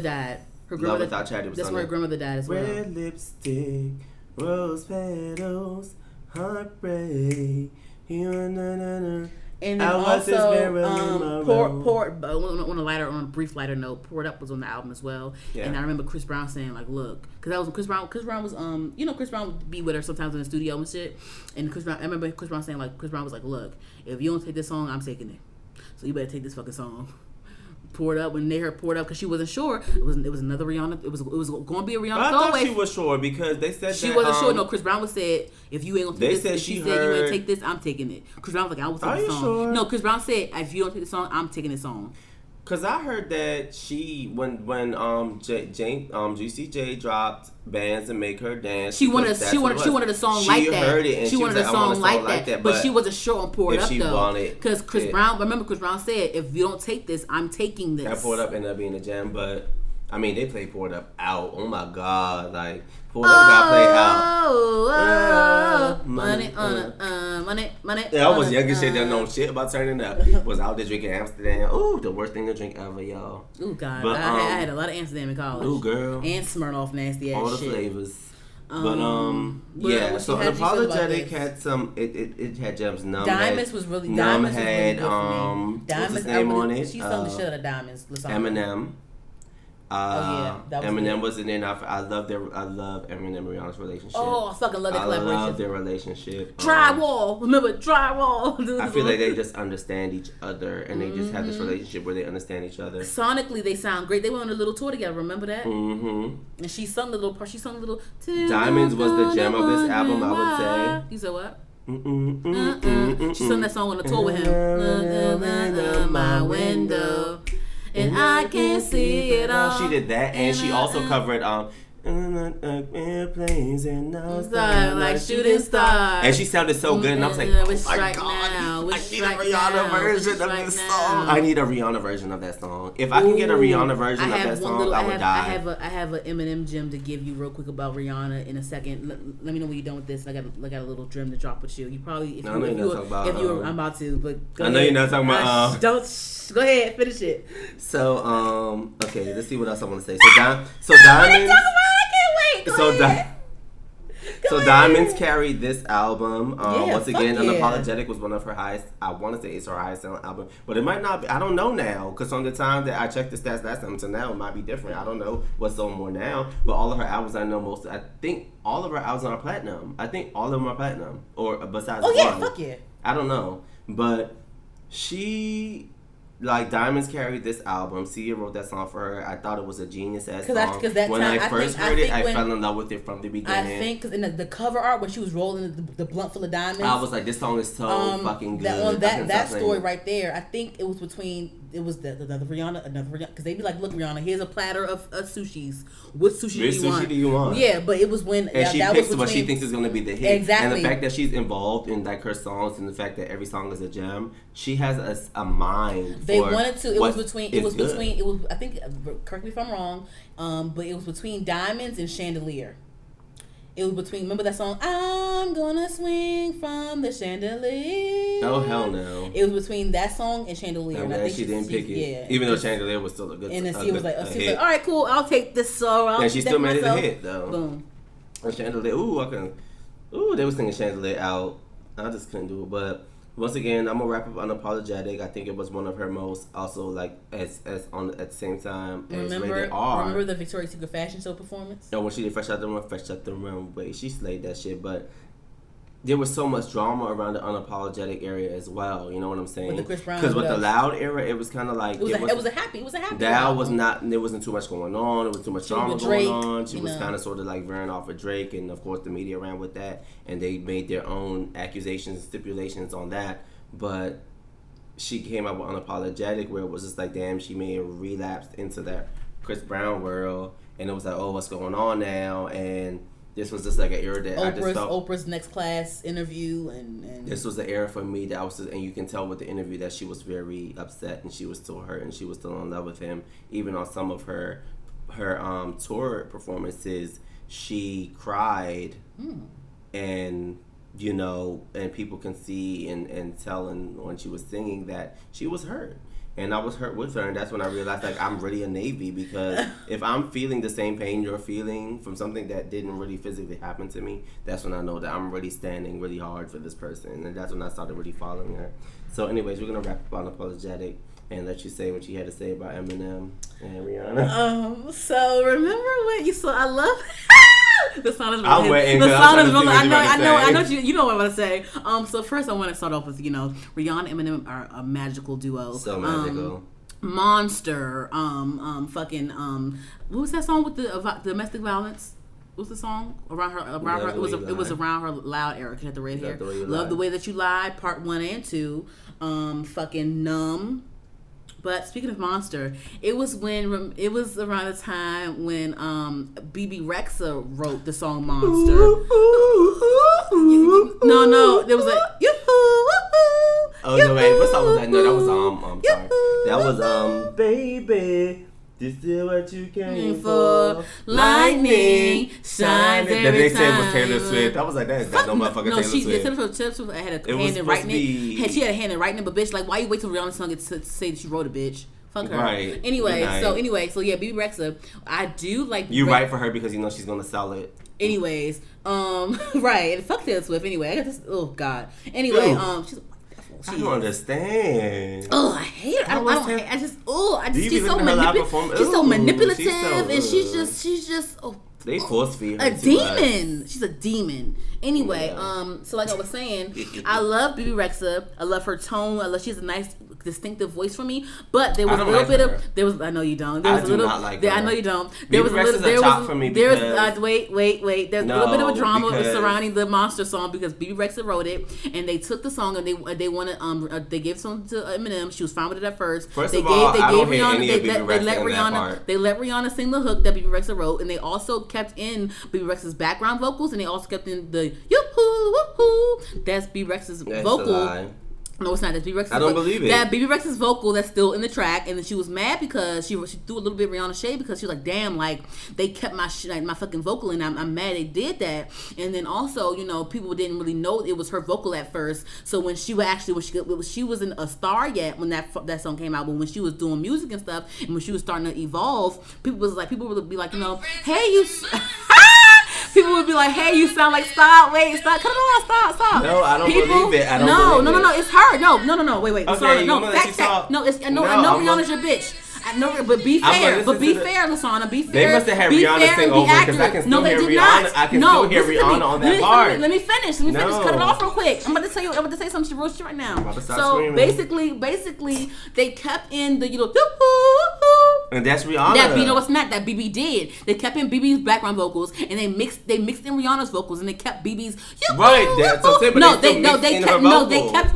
died. Her grandmother. Love Without Tragedy. Was that's when her grandmother died as well. Red lipstick, rose petals, heartbreak. And then also, on a brief lighter note, Poured Up was on the album as well. Yeah. And I remember Chris Brown saying, like, look, because that was Chris Brown would be with her sometimes in the studio and shit. And I remember Chris Brown was like, look, if you don't take this song, I'm taking it. So you better take this fucking song. Poured Up, when they heard Poured Up, because she wasn't sure. It was another Rihanna. It was going to be a Rihanna. I thought she was sure because they said she wasn't sure. No, Chris Brown was said if you ain't gonna take this, if she said you ain't take this, I'm taking it. Chris Brown was like, I will take the song. Sure? No, Chris Brown said if you don't take the song, I'm taking the song. Cause I heard that she when GCJ dropped Bands and Make Her Dance, she wanted a song like that. She heard it and she wanted a song like that, but she wasn't sure on Poured Up though. Because Chris Brown said, "If you don't take this, I'm taking this." That Poured Up ended up being a jam, but I mean they played Poured Up out. Oh my god, like Poured Up got played out. Money. Yeah, I was young as shit, didn't know shit about turning up. Was out there drinking Amsterdam. Ooh, the worst thing to drink ever, y'all. Ooh, God. But, I had a lot of Amsterdam in college. Ooh, girl. And Smirnoff nasty ass shit. All the flavors. Yeah, so Unapologetic had some, it had gems. Diamonds was really good for me. She sold the shit out of Diamonds. Eminem. Eminem was in there. I love Eminem and Rihanna's relationship. Oh, I fucking love that collaboration. I love their relationship. Drywall, remember Drywall. I feel like they just understand each other, and they just have this relationship where they understand each other. Sonically, they sound great. They went on a little tour together. Remember that? Mm-hmm. And she sung the little part. She sung the little. Diamonds was the gem of this album, I would say. You said what? She sung that song on the tour with him. My window. And I can't see it all. She did that, and she also covered airplanes and outside like shooting stars. And she sounded so good, and I was like, oh my god, I need a Rihanna version of this song. I need a Rihanna version of that song. If I can get a Rihanna version of that song, I would die. I have an Eminem gem to give you real quick about Rihanna in a second. Let me know when you're done with this. I got a little gem to drop with you. You probably I'm about to, but go ahead. I know you're not talking about. Don't go ahead, finish it. So okay, let's see what else I want to say. So Diamonds. So Diamonds carried this album. Once again, Unapologetic was one of her highest. I want to say it's her highest selling album, but it might not be. I don't know now, because from the time that I checked the stats last time to now, it might be different. I don't know what's on more now, but all of her albums, I think all of her albums are platinum. I think all of them are platinum, or besides one. I don't know, but she... Like, Diamonds carried this album. Sia wrote that song for her. I thought it was a genius-ass song. When I first heard it, I fell in love with it from the beginning. I think, because in the cover art, when she was rolling the blunt full of diamonds. I was like, this song is so fucking good. That story right there, I think it was another Rihanna, because they'd be like, look, Rihanna, here's a platter of sushis. Which sushi do you want? Yeah, but it was when... And she picks what she thinks is going to be the hit. Exactly. And the fact that she's involved in, like, her songs, and the fact that every song is a gem, she has a mind. They wanted to. It was between. I think. Correct me if I'm wrong. But it was between Diamonds and Chandelier. It was between. Remember that song? I'm gonna swing from the chandelier. Oh hell no! It was between that song and Chandelier. I'm glad I think she didn't pick it. Yeah. Even though Chandelier was still a good. And then she was like, all right, cool. I'll take this song. And she still made it a hit though. Boom. And Chandelier. They were singing Chandelier out. I just couldn't do it, but. Once again, I'm gonna wrap up Unapologetic. I think it was one of her most, also like at the same time as Rated R. Remember the Victoria's Secret Fashion Show performance? No, when she did Fresh Out the Runway, she slayed that shit. But there was so much drama around the Unapologetic area as well. You know what I'm saying? With the Chris Brown, because with the Loud era, it was kind of like it was a happy. There wasn't too much going on. It was too much drama going on. She was kind of sort of like veering off with Drake, and of course the media ran with that, and they made their own accusations and stipulations on that. But she came up with Unapologetic, where it was just like, damn, she may have relapsed into that Chris Brown world, and it was like, oh, what's going on now? And this was just like an era that I just felt. Oprah's Next Class interview, and this was the era for me that I was just, and you can tell with the interview that she was very upset and she was still hurt and she was still in love with him. Even on some of her tour performances, she cried, and you know, and people can see and tell, and when she was singing that she was hurt. And I was hurt with her, and that's when I realized, like, I'm really a Navy, because if I'm feeling the same pain you're feeling from something that didn't really physically happen to me, that's when I know that I'm really standing really hard for this person. And that's when I started really following her. So anyways, we're going to wrap up on Unapologetic and let you say what you had to say about Eminem and Rihanna. So remember what you saw? I love the song is really hit. The song is really, I know you know what I'm gonna say. So first I want to start off with, you know, Rihanna and Eminem are a magical duo. So magical. Monster. What was that song with the domestic violence? What's the song around her? It was around her loud era. She had the red hair. Love the Way That You Lie, Part 1 and 2. Numb. But speaking of Monster, it was around the time when Bebe Rexha wrote the song Monster. No, there was a yoo-hoo. Oh no, wait, what song was that? No, that was sorry. That was Baby. This is what you came for. Lightning shines every time. That they said was Taylor Swift. I was like, that is not no motherfucker Taylor Swift. No, she Taylor Swift had a hand in writing it. She had a hand in writing it, but bitch, like, why you wait till Rihanna's song to say that you wrote it, bitch? Fuck her. Right. Anyway, so yeah, Bebe Rexha. I do like you write for her because you know she's gonna sell it. Anyways, right. Fuck Taylor Swift. Anyway, I got this. Oh God. Anyway, she's. I don't understand. Oh, I hate her. I just she's so manipulative. She's so manipulative, and she's just. Oh, they force feed her. A demon. She's a demon. Anyway, so like I was saying, I love Bebe Rexha. I love her tone. She has a nice, distinctive voice for me. But there was a little bit of there was. I know you don't. There was a little. I know you don't. There was a little. There was. There was. Wait. There's a little bit of a drama surrounding the Monster song because Bebe Rexha wrote it, and they took the song and they wanted they gave some to Eminem. She was fine with it at first. They let Rihanna sing the hook that Bebe Rexha wrote, and they also kept in Bebe Rexha's background vocals, and they also kept in the yoo-hoo. That's Bebe Rexha's vocal. No, it's not. That's Bebe Rexha's vocal. I don't believe it. That Bebe Rexha's vocal that's still in the track, and then she was mad because she threw a little bit of Rihanna shade because she was like, damn, like, they kept my fucking vocal, and I'm mad they did that. And then also, you know, people didn't really know it was her vocal at first. So when she was actually, she wasn't a star yet when that song came out, but when she was doing music and stuff, and when she was starting to evolve, people would be like, you know, hey, you... People would be like, "Hey, you sound like stop, come on, stop." No, I don't believe it. I don't believe it. No. It's her. No. Wait. Okay, sorry, no, back. No, it's I know Rihanna's your bitch. I know, but be fair. But be fair, Lasana. Be fair. They must have had Rihanna sing over because I can still hear Rihanna. I can still hear Rihanna on that part. Let me finish. Cut it off real quick. I'm about to say something real shit right now. So basically, they kept in the and that's Rihanna. It's not that Bebe did. They kept in Bebe's background vocals and they mixed in Rihanna's vocals and they kept Bebe's right. That's so no, they kept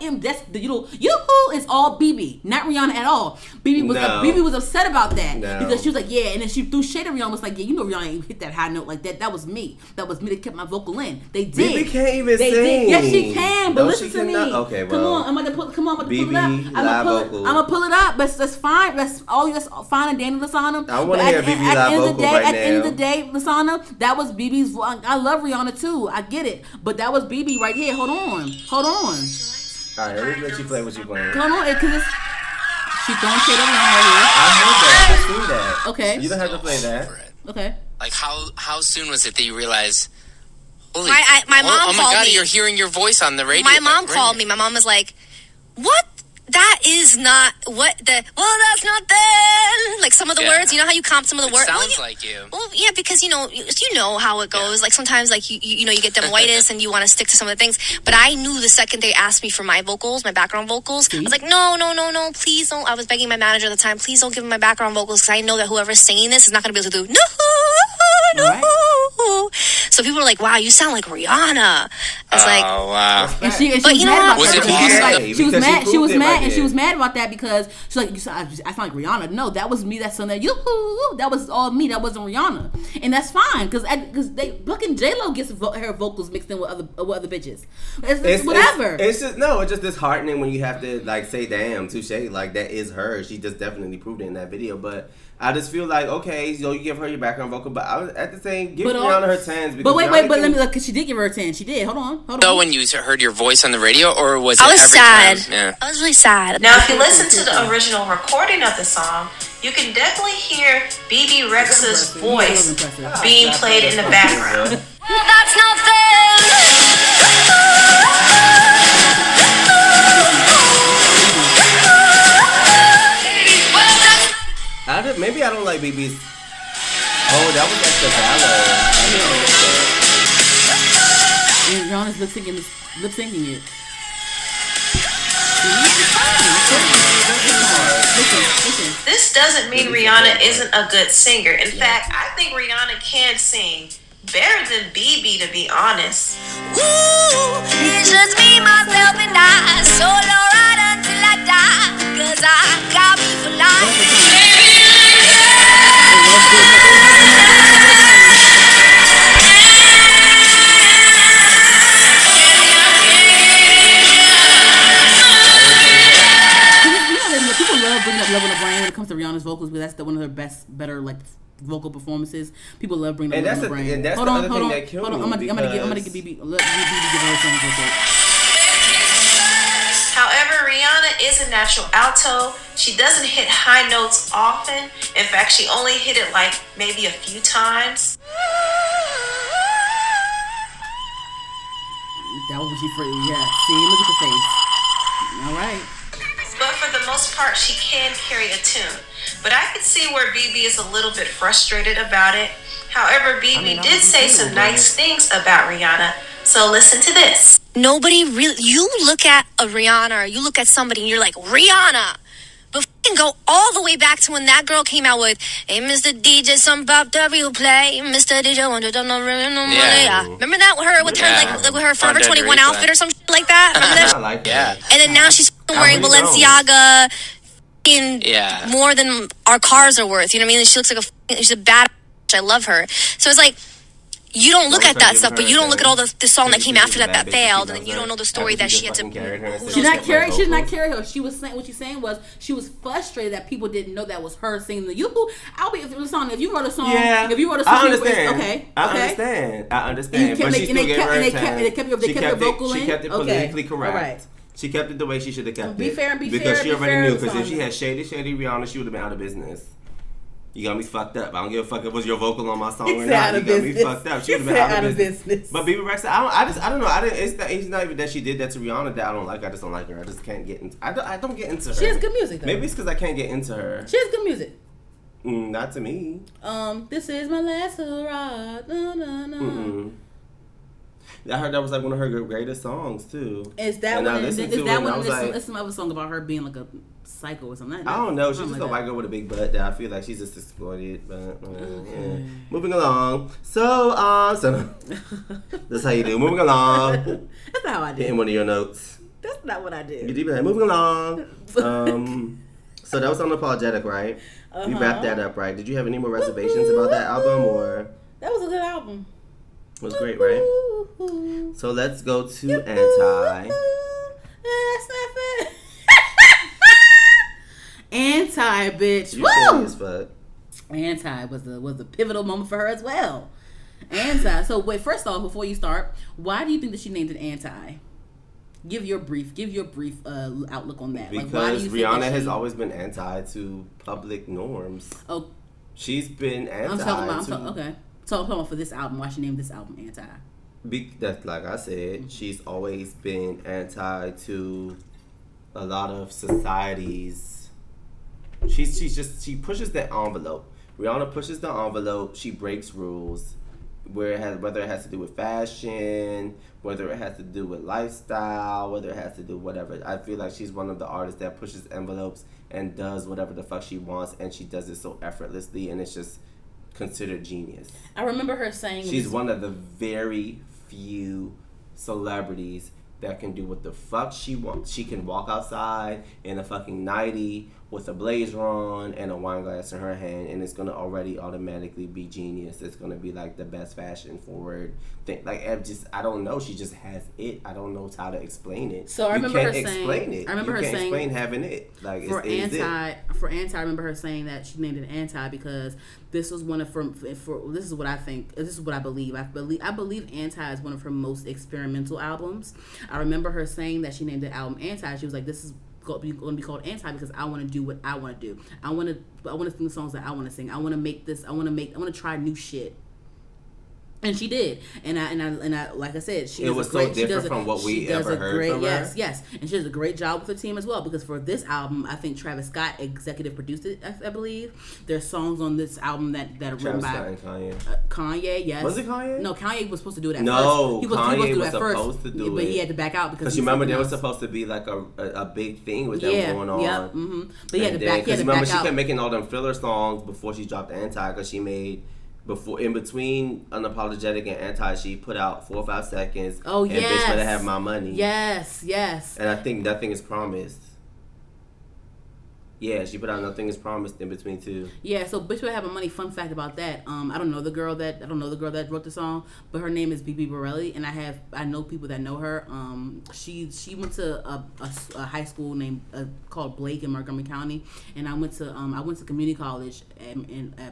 in that's the yoo-hoo is all Bebe, not Rihanna at all. Bebe was upset about that because she was like, yeah, and then she threw shade at Rihanna. Was like, yeah, you know Rihanna ain't hit that high note like that. That was me. They kept my vocal in. They did. Bebe can't even sing. Yes, she can. But listen to me. Okay, well, I'm gonna pull it up. That's fine. That's all. That's fine and dandy, Lasana. I want to hear Bebe live vocal right now. At the end of the day, Lasana, that was Bebe's. I love Rihanna too. I get it, but that was Bebe right here. Hold on. All right, let me let you play what you're playing. Come on, because it's. She don't shit on her. I heard that. I see that. Okay. You don't have to play that. Okay. Like how soon was it that you realized? Holy, my mom called me. You're hearing your voice on the radio. My mom called me. My mom was like, "What? That is not what the well. That's not them." Like some of the words. You know how you comp some of the words. Sounds like you. Well, yeah, because you know how it goes. Yeah. Like sometimes, like you know, you get them whitest and you want to stick to some of the things. But I knew the second they asked me for my vocals, my background vocals, I was like, no, please don't. I was begging my manager at the time, please don't give me my background vocals because I know that whoever's singing this is not going to be able to do no. Right. So people are like, wow, you sound like Rihanna. It's like, oh wow! And she was mad about that. She was mad. She was mad, and she was mad about that because she's like, I sound like Rihanna. No, that was me. That's something. That was all me. That wasn't Rihanna, and that's fine because they fucking J-Lo gets her vocals mixed in with other bitches. It's whatever. It's just disheartening when you have to like say, damn, touche. Like that is her. She just definitely proved it in that video, but. I just feel like, okay, so you give her your background vocal, but I was at the same, give Rihanna her 10s. Because but let me look, because she did give her a 10. She did. Hold on. So when you heard your voice on the radio, or was it every time? I was sad. Yeah. I was really sad. Now, if you listen to the original recording of the song, you can definitely hear Bebe Rexha's voice being played in the background. Well, that's not fair. Maybe I don't like BB's. Oh, that was like the ballad. And Rihanna's lip syncing it. This doesn't mean Rihanna isn't a good singer. In fact, I think Rihanna can sing better than Bebe, to be honest. Ooh, it's just me, myself, and I. Solo right until I die. 'Cause I got me for life. Love on the brain when it comes to Rihanna's vocals, because that's one of her better like vocal performances. People love bringing up Love on the brain. And that's hold the on, other hold thing on, that killed hold me. I'm gonna give BB. However, Rihanna is a natural alto. She doesn't hit high notes often. In fact, she only hit it like maybe a few times. That was when she first. Yeah, see, look at the face. All right. But for the most part, she can carry a tune. But I could see where Bebe is a little bit frustrated about it. However, Bebe did say some nice things about Rihanna. So listen to this. Nobody really... You look at a Rihanna or you look at somebody and you're like, Rihanna! But f***ing go all the way back to when that girl came out with, hey, Mr. DJ, some Pop the Replay, Mr. DJ, yeah. Remember that with her, with her Forever 21 outfit or something like that? Remember that? I like that. And then now she's wearing Balenciaga more than our cars are worth. You know what I mean? She looks like she's a bad bitch. I love her. So it's like, you don't look at that stuff, but you don't look at all the song that came after that failed, and then you don't know the story that she had to... She did not carry her. She was saying, what she's saying was, she was frustrated that people didn't know that was her singing the yoo-hoo. I'll be, if you wrote a song... I understand. I understand. But she still gave her a time. And they kept her vocal in? She kept it politically correct. She kept it the way she should have kept it. Be fair. Because she already knew, because if she had shady Rihanna, she would have been out of business. You got me fucked up. I don't give a fuck if it was your vocal on my song or not. You got me fucked up. She would have been out of business. But Bebe Rexha, I don't know. It's not even that she did that to Rihanna that I don't like. I just don't like her. I just can't get into. I don't get into her. She has good music though. Maybe it's because I can't get into her. She has good music. Not to me. This is my last hurrah. No, no, no. I heard that was like one of her greatest songs too. It's some other song about her being like a psycho or something. I don't know. She's just like a white girl with a big butt that I feel like she's just exploited. But yeah. Moving along. So that's how you do. Moving along. That's not how I did. Hitting one of your notes. That's not what I did. You did like moving along. So that was Unapologetic, right? Uh-huh. We wrapped that up, right? Did you have any more reservations about that album or? That was a good album. It was great, right? So let's go to Anti. That's Anti, bitch. You silly as fuck. Anti was a pivotal moment for her as well. Anti. So wait, first off, before you start, why do you think that she named it Anti? Give your brief outlook on that. Because why do you Rihanna has always been anti to public norms. Oh, she's been anti. So hold on, for this album, why she named this album Anti? That's like I said, she's always been anti to a lot of societies. She pushes the envelope. Rihanna pushes the envelope. She breaks rules, whether it has to do with fashion, whether it has to do with lifestyle, whether it has to do whatever. I feel like she's one of the artists that pushes envelopes and does whatever the fuck she wants, and she does it so effortlessly, and it's just considered genius. I remember her saying she's one of the very few celebrities that can do what the fuck she wants. She can walk outside in a fucking nightie with a blazer on and a wine glass in her hand, and it's gonna already automatically be genius. It's gonna be like the best fashion forward thing. Like, I don't know. She just has it. I don't know how to explain it. So I remember her saying, "You can't explain having it." Like, for anti, I remember her saying that she named it anti because this was one of this is what I think. This is what I believe. I believe Anti is one of her most experimental albums. I remember her saying that she named the album Anti. She was like, "This is going to be called Anti because I want to do what I want to do. I want to sing the songs that I want to sing. I want to try new shit." And she did. And I like I said, it was so different from what we ever heard from her. Yes. And she does a great job with her team as well, because for this album, I think Travis Scott executive produced it, I believe. There's songs on this album that are written by Travis Scott and Kanye. Kanye, yes. Was it Kanye? No, Kanye was supposed to do it at first. Kanye was supposed to do it at first, but he had to back out because you remember there was supposed to be like a big thing with them going on. Yeah, mm-hmm. But he had to back out. She kept making all them filler songs before she dropped Anti, because she made... in between Unapologetic and Anti, she put out 4 or 5 seconds. Oh, yes. And Bitch Better Have My Money. Yes. And I think Nothing Is Promised. Yeah, she put out Nothing Is Promised in between two. Yeah, so Bitch Better Have My Money. Fun fact about that. I don't know the girl that wrote the song, but her name is Bebe Borelli, and I know people that know her. She went to a high school named called Blake in Montgomery County, and I went to community college at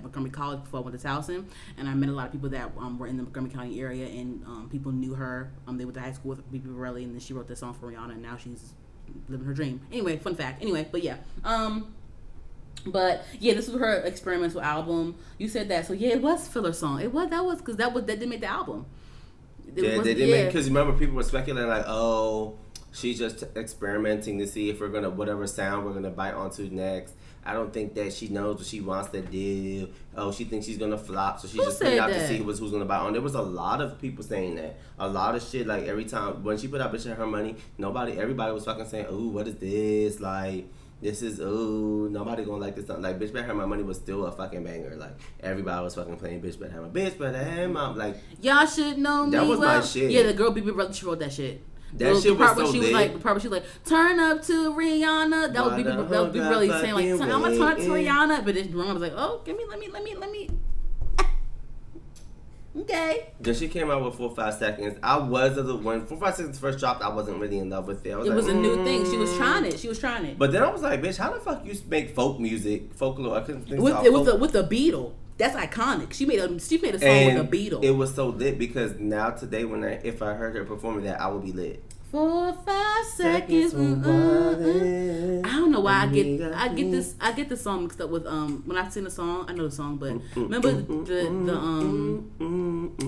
Montgomery College before I went to Towson, and I met a lot of people that were in the Montgomery County area, and people knew her. They went to high school with Bebe Borelli, and then she wrote this song for Rihanna, and now she's living her dream. Anyway, fun fact. Anyway, but yeah. But yeah, this was her experimental album. You said that, so yeah, it was filler song. That didn't make the album. Because remember people were speculating like, oh, she's just experimenting to see if we're gonna whatever sound we're gonna bite onto next. I don't think that she knows what she wants to do. Oh, she thinks she's going to flop, so she's just putting out to see who's going to buy on. There was a lot of people saying that. A lot of shit, like, every time, when she put out Bitch and Her Money, everybody was fucking saying, ooh, what is this? Like, this is, ooh, nobody gonna like this song. Like, Bitch Better Have My Money was still a fucking banger. Like, everybody was fucking playing Bitch Better Have My like, y'all should know me. That was my shit. Yeah, the girl Bebe Rexha, she wrote that shit. The part where she was like, turn up to Rihanna. That would be really saying like, I'm gonna turn up to Rihanna, but it's wrong. I was like, oh, let me. Okay. Then she came out with 4 or 5 seconds. I was the one. 4 or 5 seconds first dropped. I wasn't really in love with it. It was a new thing. She was trying it. But then I was like, bitch, how the fuck you make folk music, folklore? I couldn't think of it. With a Beatle. That's iconic. She made a song with a Beatle. It was so lit because now today if I heard her performing that, I would be lit. 4 or 5 seconds. I don't know why I get this song mixed up with when I've seen the song. I know the song, but remember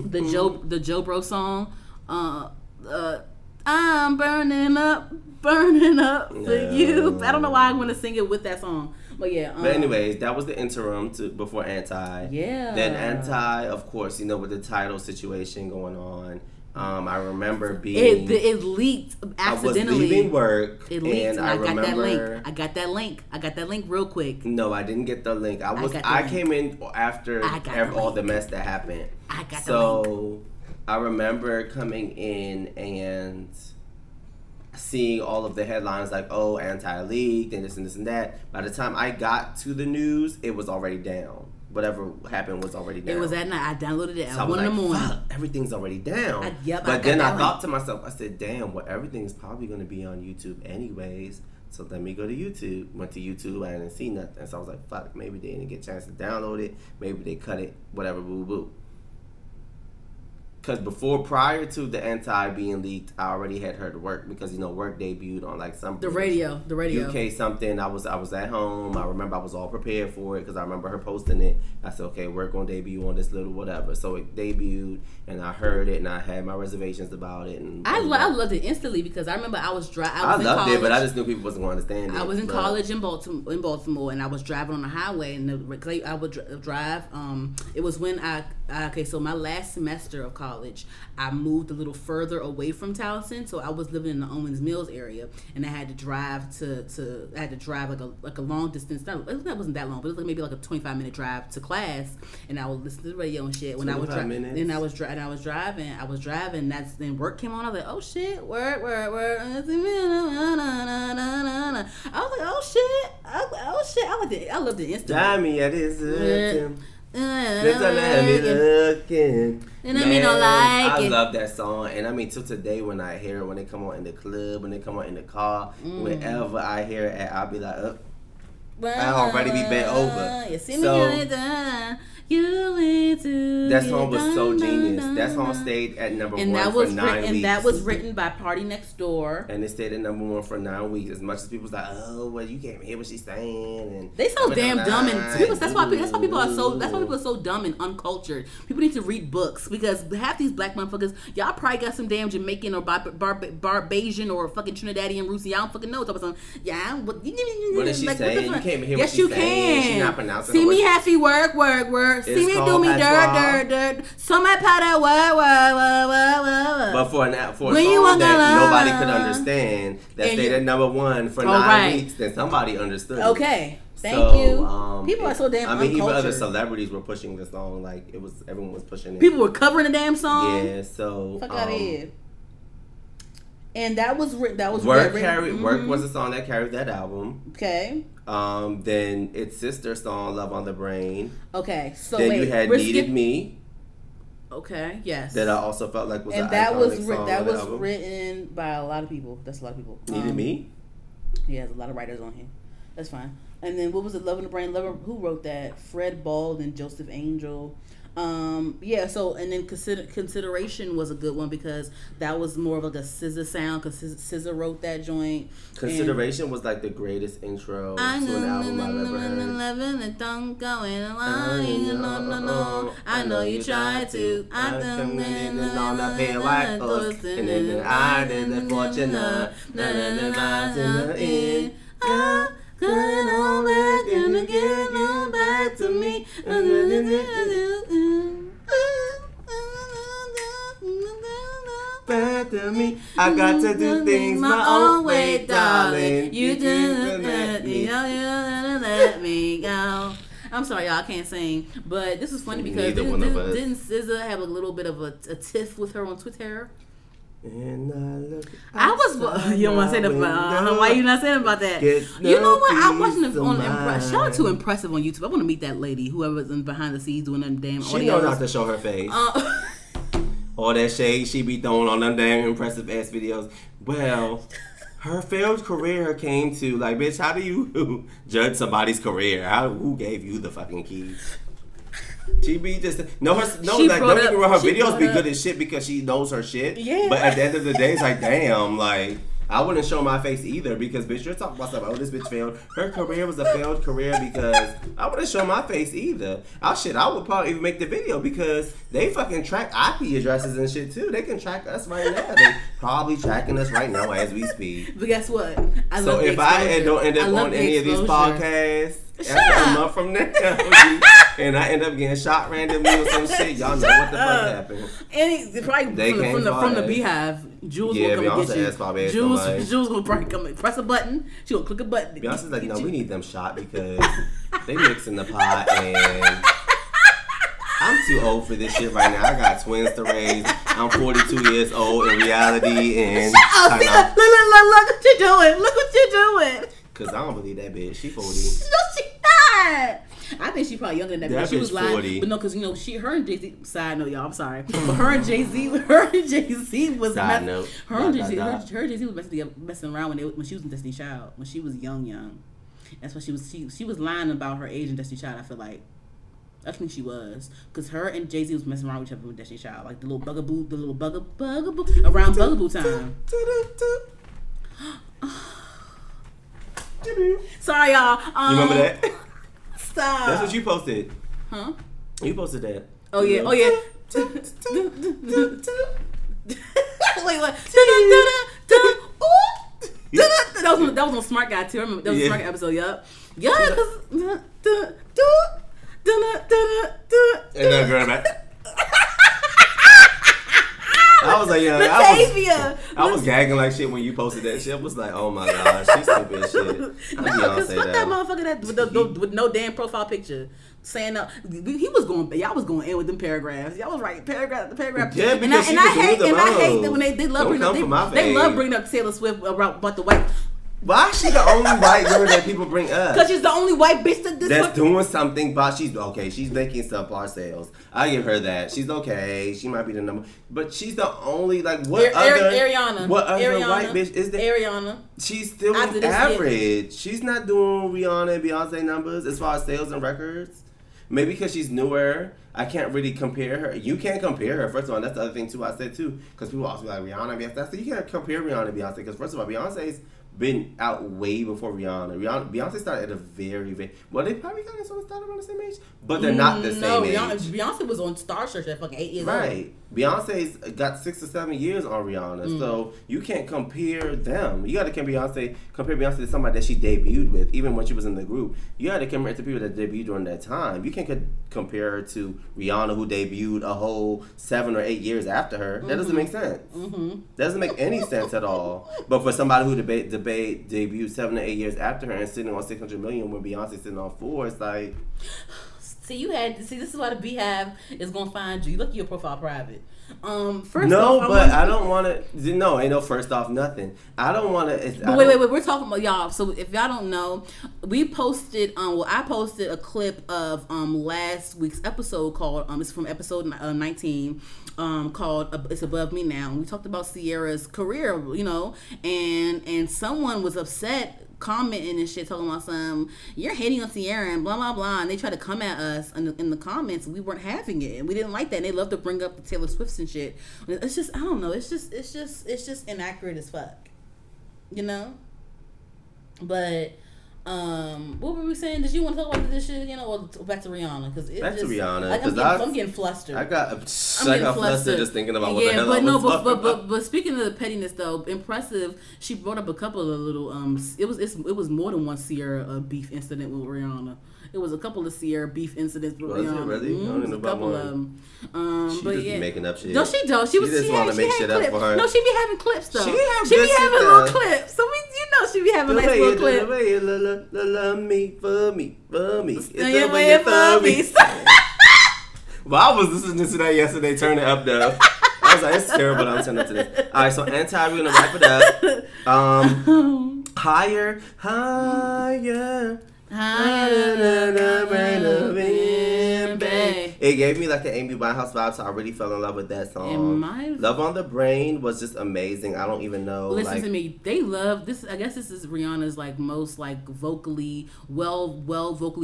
the Joe Bro song. I'm burning up for you. I don't know why I want to sing it with that song. But yeah. But anyways, that was the interim before Anti. Yeah. Then Anti, of course, with the title situation going on. I remember being... It leaked accidentally. I was leaving work. It leaked, and I got that link real quick. No, I didn't get the link. I came in after all the mess that happened. So I remember coming in and seeing all of the headlines like, oh, Anti-leaked and this and this and that. By the time I got to the news, it was already down. Whatever happened was already down. It was at night. I downloaded it at 1 in the morning. Fuck, everything's already down. But then I thought to myself, I said, damn, well, everything's probably going to be on YouTube anyways. So let me go to YouTube. Went to YouTube. I didn't see nothing. So I was like, fuck, maybe they didn't get a chance to download it. Maybe they cut it. Whatever, boo-boo. Because prior to the Anti being leaked, I already had heard Work, because Work debuted on like some the radio UK something. I was at home. I remember I was all prepared for it because I remember her posting it. I said, okay, Work gonna debut on this little whatever. So it debuted, and I heard it, and I had my reservations about it. And I loved it instantly because I remember I was driving. I loved it, but I just knew people wasn't gonna understand it. I was in college in Baltimore, and I was driving on the highway, and I would drive. It was when I Okay, so my last semester of college, I moved a little further away from Towson, so I was living in the Owens Mills area, and I had to drive like a long distance. That wasn't that long, but it was like maybe like a 25-minute drive to class, and I would listen to the radio and shit. When I was driving, I was driving. That's then work came on. I was like, oh shit, work. I was like, oh shit. I loved it instantly. I mean, that is it. I love that song, and I mean till today when I hear it, when they come on in the club, when they come on in the car, whenever I hear it, I'll be like, oh, I already be bent over. You see me that song was so genius. That song stayed at number one for nine weeks. And that was written by Party Next Door. And it stayed at number one for 9 weeks. As much as people's like, oh, well, you can't hear what she's saying. And they so damn dumb, and people, that's why people are so dumb and uncultured. People need to read books, because half these black motherfuckers, y'all probably got some damn Jamaican or Barbadian or fucking Trinidadian roots. Y'all don't fucking know. So some, yeah, what is she saying? You can't hear what yes, she's saying. She's not pronouncing. See me happy, work. See me do me dirt. So my powder, whoa. But for a song that nobody could understand, that stayed at number one for 9 weeks, then somebody understood. Okay. Thank you. People are so damn uncultured. Even other celebrities were pushing the song. Like, it was, everyone was pushing it. People were covering the damn song. Yeah, so. Fuck out of here. And that was written. Work was a song that carried that album. Okay. Then its sister song, Love on the Brain. Okay. So then you had Needed Me. Okay. Yes. That I also felt like was an iconic song that was written by a lot of people. That's a lot of people. Needed Me. Yeah, there's a lot of writers on here. That's fine. And then what was it? Love on the Brain. Who wrote that? Fred Bald and Joseph Angel. Yeah, so, and then Consideration was a good one, because that was more of like a SZA sound, because SZA wrote that joint. Consideration was like the greatest intro to an album I've ever heard. I know you tried to. I didn't all that bad white folks, and then I didn't fortunate. Gonna get no back to me. Back to me. I got to do things my own way, darling. You didn't let me go. I'm sorry, y'all, I can't sing, but this is funny because didn't SZA have a little bit of a tiff with her on Twitter? And you don't want to say that. Why you not saying about that? You know what? I watching shout out to Impressive on YouTube. I want to meet that lady, whoever's in behind the scenes doing them damn. She knows not to show her face. All that shade she be throwing on them damn Impressive ass videos. Well, her failed career came to, like, bitch, how do you judge somebody's career? Who gave you the fucking keys? She be just her videos be good as shit because she knows her shit. Yeah. But at the end of the day, it's like, damn, like, I wouldn't show my face either, because bitch, you're talking about something. Oh, this bitch failed. Her career was a failed career because I wouldn't show my face either. I would probably even make the video, because they fucking track IP addresses and shit too. They can track us right now. They probably tracking us right now as we speak. But guess what? So if I don't end up on any of these podcasts. After a month from now, and I end up getting shot randomly or some shit, y'all know what the fuck happened. And it's probably from the beehive. Jules will come Beyonce and get you. Jules will probably come and press a button. She will click a button. Beyonce's like, no, we need them shot because they mixing the pot, and I'm too old for this shit right now. I got twins to raise. I'm 42 years old in reality, and shut up. Look what you're doing. Look what you're doing. Because I don't believe that bitch. She 40. No, she not. I think she probably younger than that bitch. She was lying. 40. But no, because, you know, her and Jay-Z. Side note, y'all. I'm sorry. But her and Jay-Z was messing around when she was in Destiny's Child. When she was young. That's why she was lying about her age in Destiny's Child, I feel like. That's when she was. Because her and Jay-Z was messing around with each other with Destiny's Child. Like the little bugaboo. Around bugaboo time. Sorry, y'all. You remember that? Stop. That's what you posted. Huh? You posted that. Oh yeah. Oh yeah. Wait. That was on Smart Guy too. I remember that was a Smart Guy episode. Yup. Yeah. Cause. And then I was like, yo, I was gagging like shit when you posted that shit. I was like, oh my gosh, she's stupid as shit. No, because fuck that motherfucker that with no damn profile picture. Saying y'all was going in with them paragraphs. Y'all was writing paragraph after paragraph. Yeah, and I hate that when they love bringing up, they love bringing up Taylor Swift about the white. Why is she the only white girl that people bring up? Because she's the only white bitch that's doing something. But she's okay. She's making subpar sales. I give her that. She's okay. She might be the number, but she's the only Ariana. What other white bitch is there? Ariana. She's still average. She's not doing Rihanna and Beyonce numbers as far as sales and records. Maybe because she's newer. I can't really compare her. You can't compare her. First of all, and that's the other thing too. I said too, because people also be like Rihanna, Beyonce. So you can't compare Rihanna and Beyonce because first of all, Beyonce's been out way before Rihanna. Beyonce started at a very well. They probably kind of started around the same age, but they're not the same age. Beyonce was on Star Search at fucking 8 years old. Right. Beyonce's got 6 or 7 years on Rihanna, so you can't compare them. You got to compare Beyonce to somebody that she debuted with, even when she was in the group. You got to compare it to people that debuted during that time. You can't compare her to Rihanna, who debuted a whole 7 or 8 years after her. That doesn't make sense. That doesn't make any sense at all. But for somebody who debuted 7 or 8 years after her and sitting on 600 million when Beyonce's sitting on 4, it's like. This is why the Beehive is gonna find you. You look at your profile private. Wait, we're talking about y'all. So if y'all don't know, we posted. I posted a clip of last week's episode called. It's from episode 19. Called It's Above Me Now. And we talked about Ciara's career, you know, and someone was upset. Commenting and shit, talking about you're hating on Ciara and blah blah blah, and they try to come at us in the comments. We weren't having it, and we didn't like that. And they love to bring up the Taylor Swifts and shit. It's just, I don't know. It's just inaccurate as fuck, you know. But what were we saying? Did you want to talk about this shit? You know, or back to Rihanna because I'm getting flustered. I got flustered just thinking about what the hell I was talking about. But speaking of the pettiness though, impressive. She brought up a couple of little It was more than one Ciara beef incident with Rihanna. It was a couple of Ciara beef incidents with Rihanna. Really? It was a couple of them. She just be making up shit. No, she don't. She just want to make shit up for her. No, she be having clips though. She be having little clips. So she be having nice little clips. Love me, for me. It's the way you love me. Well, I was listening to that yesterday. Turn it up, though. I was like, it's terrible. I'm turning up to this. All right, so we're gonna wrap it up. Higher. It gave me like the Amy Winehouse vibe, so I really fell in love with that song. Love on the Brain was just amazing. I don't even know. Listen to me. They love this. I guess this is Rihanna's most vocally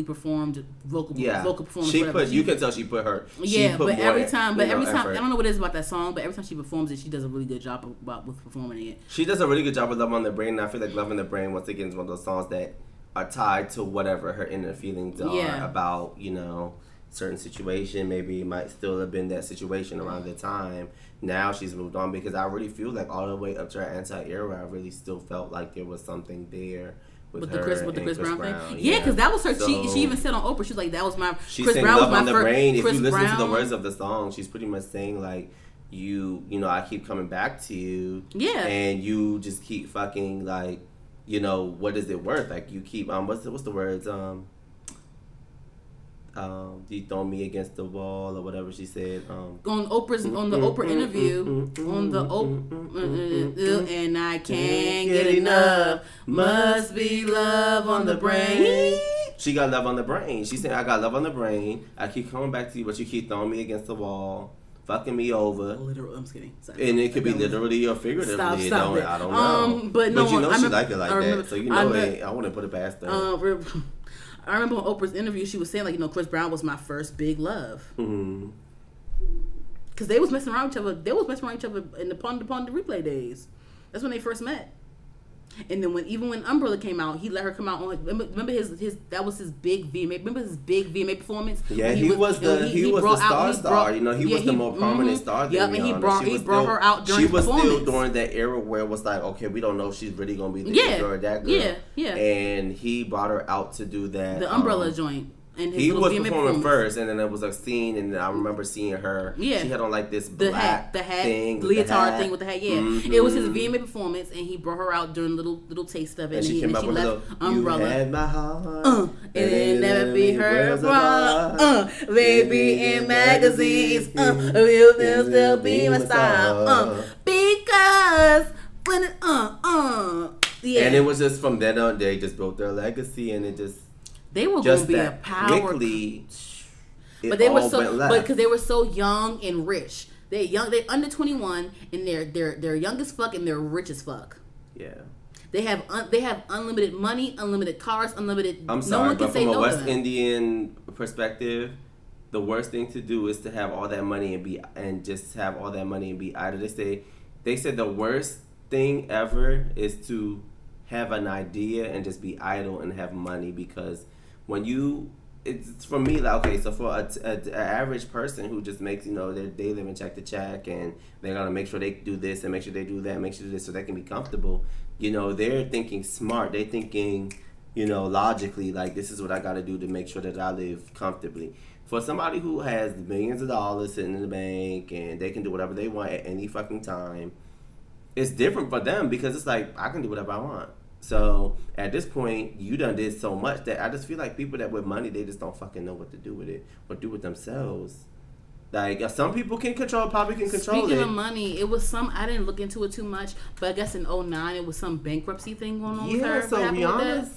performed vocal performance. You can tell she put her effort. I don't know what it is about that song, but every time she performs it, she does a really good job with performing it. She does a really good job with Love on the Brain, and I feel like Love on the Brain once again is one of those songs that are tied to whatever her inner feelings are about, you know, certain situation. Maybe it might still have been that situation around the time. Now she's moved on, because I really feel like all the way up to her anti-era, I really still felt like there was something there with the Chris Brown thing. Yeah, because that was her. So, she even said on Oprah, she was like, that was my Chris Brown was my first. If you listen to the words of the song, she's pretty much saying like, you know, I keep coming back to you. Yeah. And you just keep fucking like, you know, what is it worth? Like you keep what's the words? You throw me against the wall or whatever she said. On Oprah's on the Oprah interview, on the Oprah, and I can't get enough. Must be love on the brain. She got love on the brain. She said, I got love on the brain. I keep coming back to you, but you keep throwing me against the wall. Fucking me over. I'm just kidding. Sorry. And it could be literally or figuratively. Stop it. I don't know. I wouldn't put it past her. I remember on Oprah's interview, she was saying, like, you know, Chris Brown was my first big love. Mm-hmm. Because they was messing around with each other. They was messing around with each other in the Pon de Replay days. That's when they first met. And then when Umbrella came out, he let her come out on. Remember his big VMA. Remember his big VMA performance. Yeah, he was the star. You know, he was the more prominent star. Yeah, and he brought her out during. She was still during that era where it was like, okay, we don't know if she's really gonna be the girl or that girl. Yeah, yeah. And he brought her out to do that. The Umbrella joint. And his he was performing first, and then there was a scene, and I remember seeing her. Yeah, she had on like this black leotard thing with the hat. Yeah, mm-hmm. It was his vehement performance, and he brought her out during little taste of it. And she came up with a umbrella. You had my heart, and never be her bra. Baby in magazines, will still be my style. Because when it yeah, and it was just from then on, they just built their legacy, and it just. They were going to be a power. Quickly, but they were so, but because they were so young and rich. They're young. They're under 21, and they're young as fuck, and they're rich as fuck. Yeah. They have unlimited money, unlimited cars, unlimited. I'm sorry, no one can say no to them. But from a West Indian perspective, the worst thing to do is to have all that money and be idle. They said the worst thing ever is to have an idea and just be idle and have money, because. When you, it's for me, like, okay, so for an average person who just makes, they live and check to check, and they're going to make sure they do this and make sure they do that and make sure they do this so they can be comfortable, they're thinking smart. They're thinking, logically, like, this is what I got to do to make sure that I live comfortably. For somebody who has millions of dollars sitting in the bank and they can do whatever they want at any fucking time, it's different for them because it's like, I can do whatever I want. So at this point, you done did so much that I just feel like people that with money, they just don't fucking know what to do with it or do with themselves. Like some people can control, probably can control it. Speaking of money, it was I didn't look into it too much, but I guess in 2009 it was some bankruptcy thing going on. Yeah, with her. So Rihanna's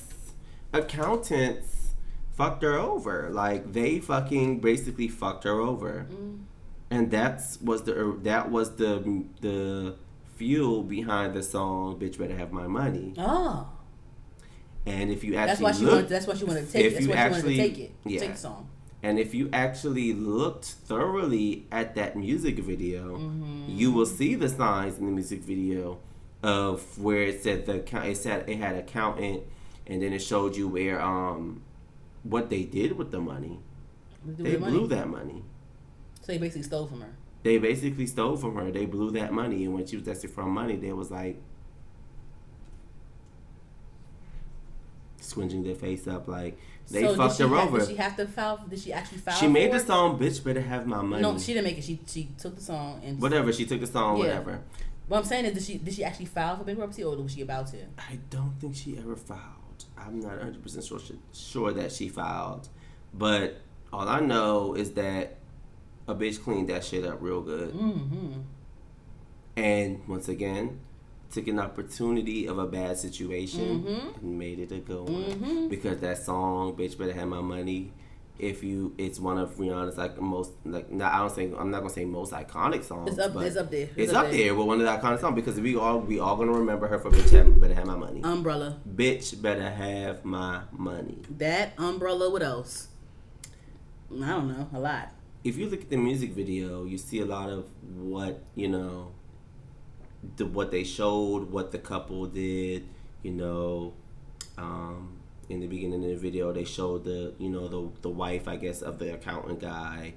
accountants fucked her over. Like they fucking basically fucked her over, and that was the fuel behind the song "Bitch Better Have My Money." Oh, and if you actually take the song. And if you actually looked thoroughly at that music video, you will see the signs in the music video of where it said it had accountant, and then it showed you where what they did with the money. They blew that money. So they basically stole from her. They basically stole from her. They blew that money. And when she was desperate for money, they was like squinching their face up. Like, they fucked her over. Did she have to file? Did she actually file? She made the song "Bitch Better Have My Money." No, she didn't make it. She took the song and whatever. What I'm saying is, did she actually file for bankruptcy or was she about to? I don't think she ever filed. I'm not 100% sure that she filed. But all I know is that a bitch cleaned that shit up real good. Mm-hmm. And once again, took an opportunity of a bad situation and made it a good one. Mm-hmm. Because that song, "Bitch Better Have My Money," it's one of Rihanna's I'm not gonna say most iconic songs. It's up there. Well, one of the iconic songs because we all gonna remember her for "Bitch Better Have My Money." Umbrella. Bitch Better Have My Money. That umbrella. What else? I don't know. A lot. If you look at the music video, you see a lot of what, what they showed, what the couple did, in the beginning of the video, they showed the wife, I guess, of the accountant guy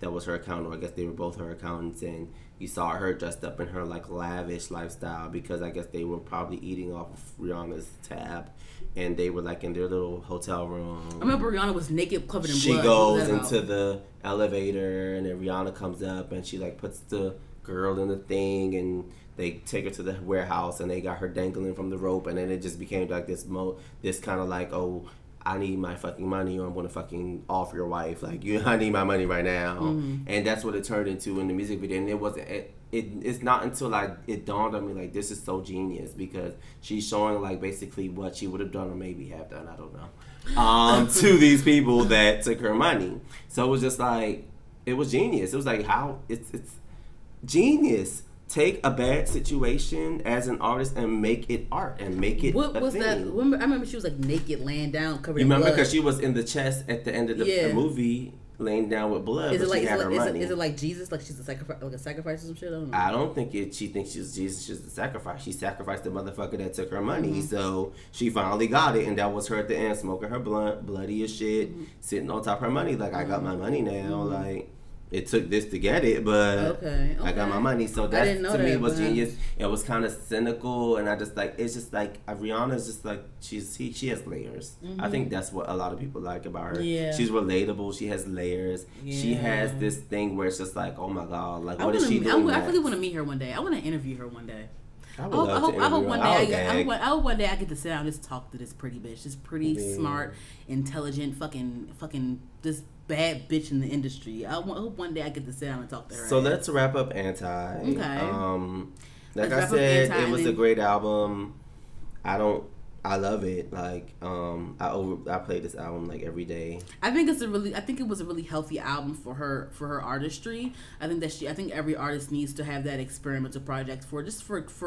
that was her accountant, or I guess they were both her accountants, and you saw her dressed up in her, like, lavish lifestyle because I guess they were probably eating off of Rihanna's tab. And they were like in their little hotel room. I remember Rihanna was naked, covered in blood. She goes into the elevator, and then Rihanna comes up, and she like puts the girl in the thing, and they take her to the warehouse, and they got her dangling from the rope, and then it just became like this kind of like, oh, I need my fucking money, or I'm gonna fucking off your wife. Like I need my money right now, and that's what it turned into in the music video. And it wasn't. It's not until like it dawned on me like this is so genius because she's showing like basically what she would have done or maybe have done, I don't know, to these people that took her money. So it was just like it was genius. It was like how it's genius. Take a bad situation as an artist and make it art and make it. What was that? I remember she was like naked, laying down, covered. You remember because she was in the chest at the end of the movie. Laying down with blood. Is it like Jesus? Like she's a sacrifice or some shit? I don't know. I don't think she thinks she's Jesus. She's a sacrifice. She sacrificed the motherfucker that took her money. So she finally got it. And that was her at the end, smoking her blunt, bloody as shit, sitting on top of her money. Like, I got my money now. Like, it took this to get it, but I got my money. So that to me was genius. It was kind of cynical, and I just like, it's just like Rihanna's just like she has layers. Mm-hmm. I think that's what a lot of people like about her. Yeah. She's relatable. She has layers. Yeah. She has this thing where it's just like, oh my god, like what is she doing? I really want to meet her one day. I want to interview her one day. I hope one day I get to sit down and just talk to this pretty bitch. This pretty smart, intelligent, fucking this bad bitch in the industry. I hope one day I get to sit down and talk to her. So let's wrap up Anti. Okay. Like I said, it was a great album. I love it. Like I play this album like every day. I think it was a really healthy album for her artistry. I think every artist needs to have that experimental project for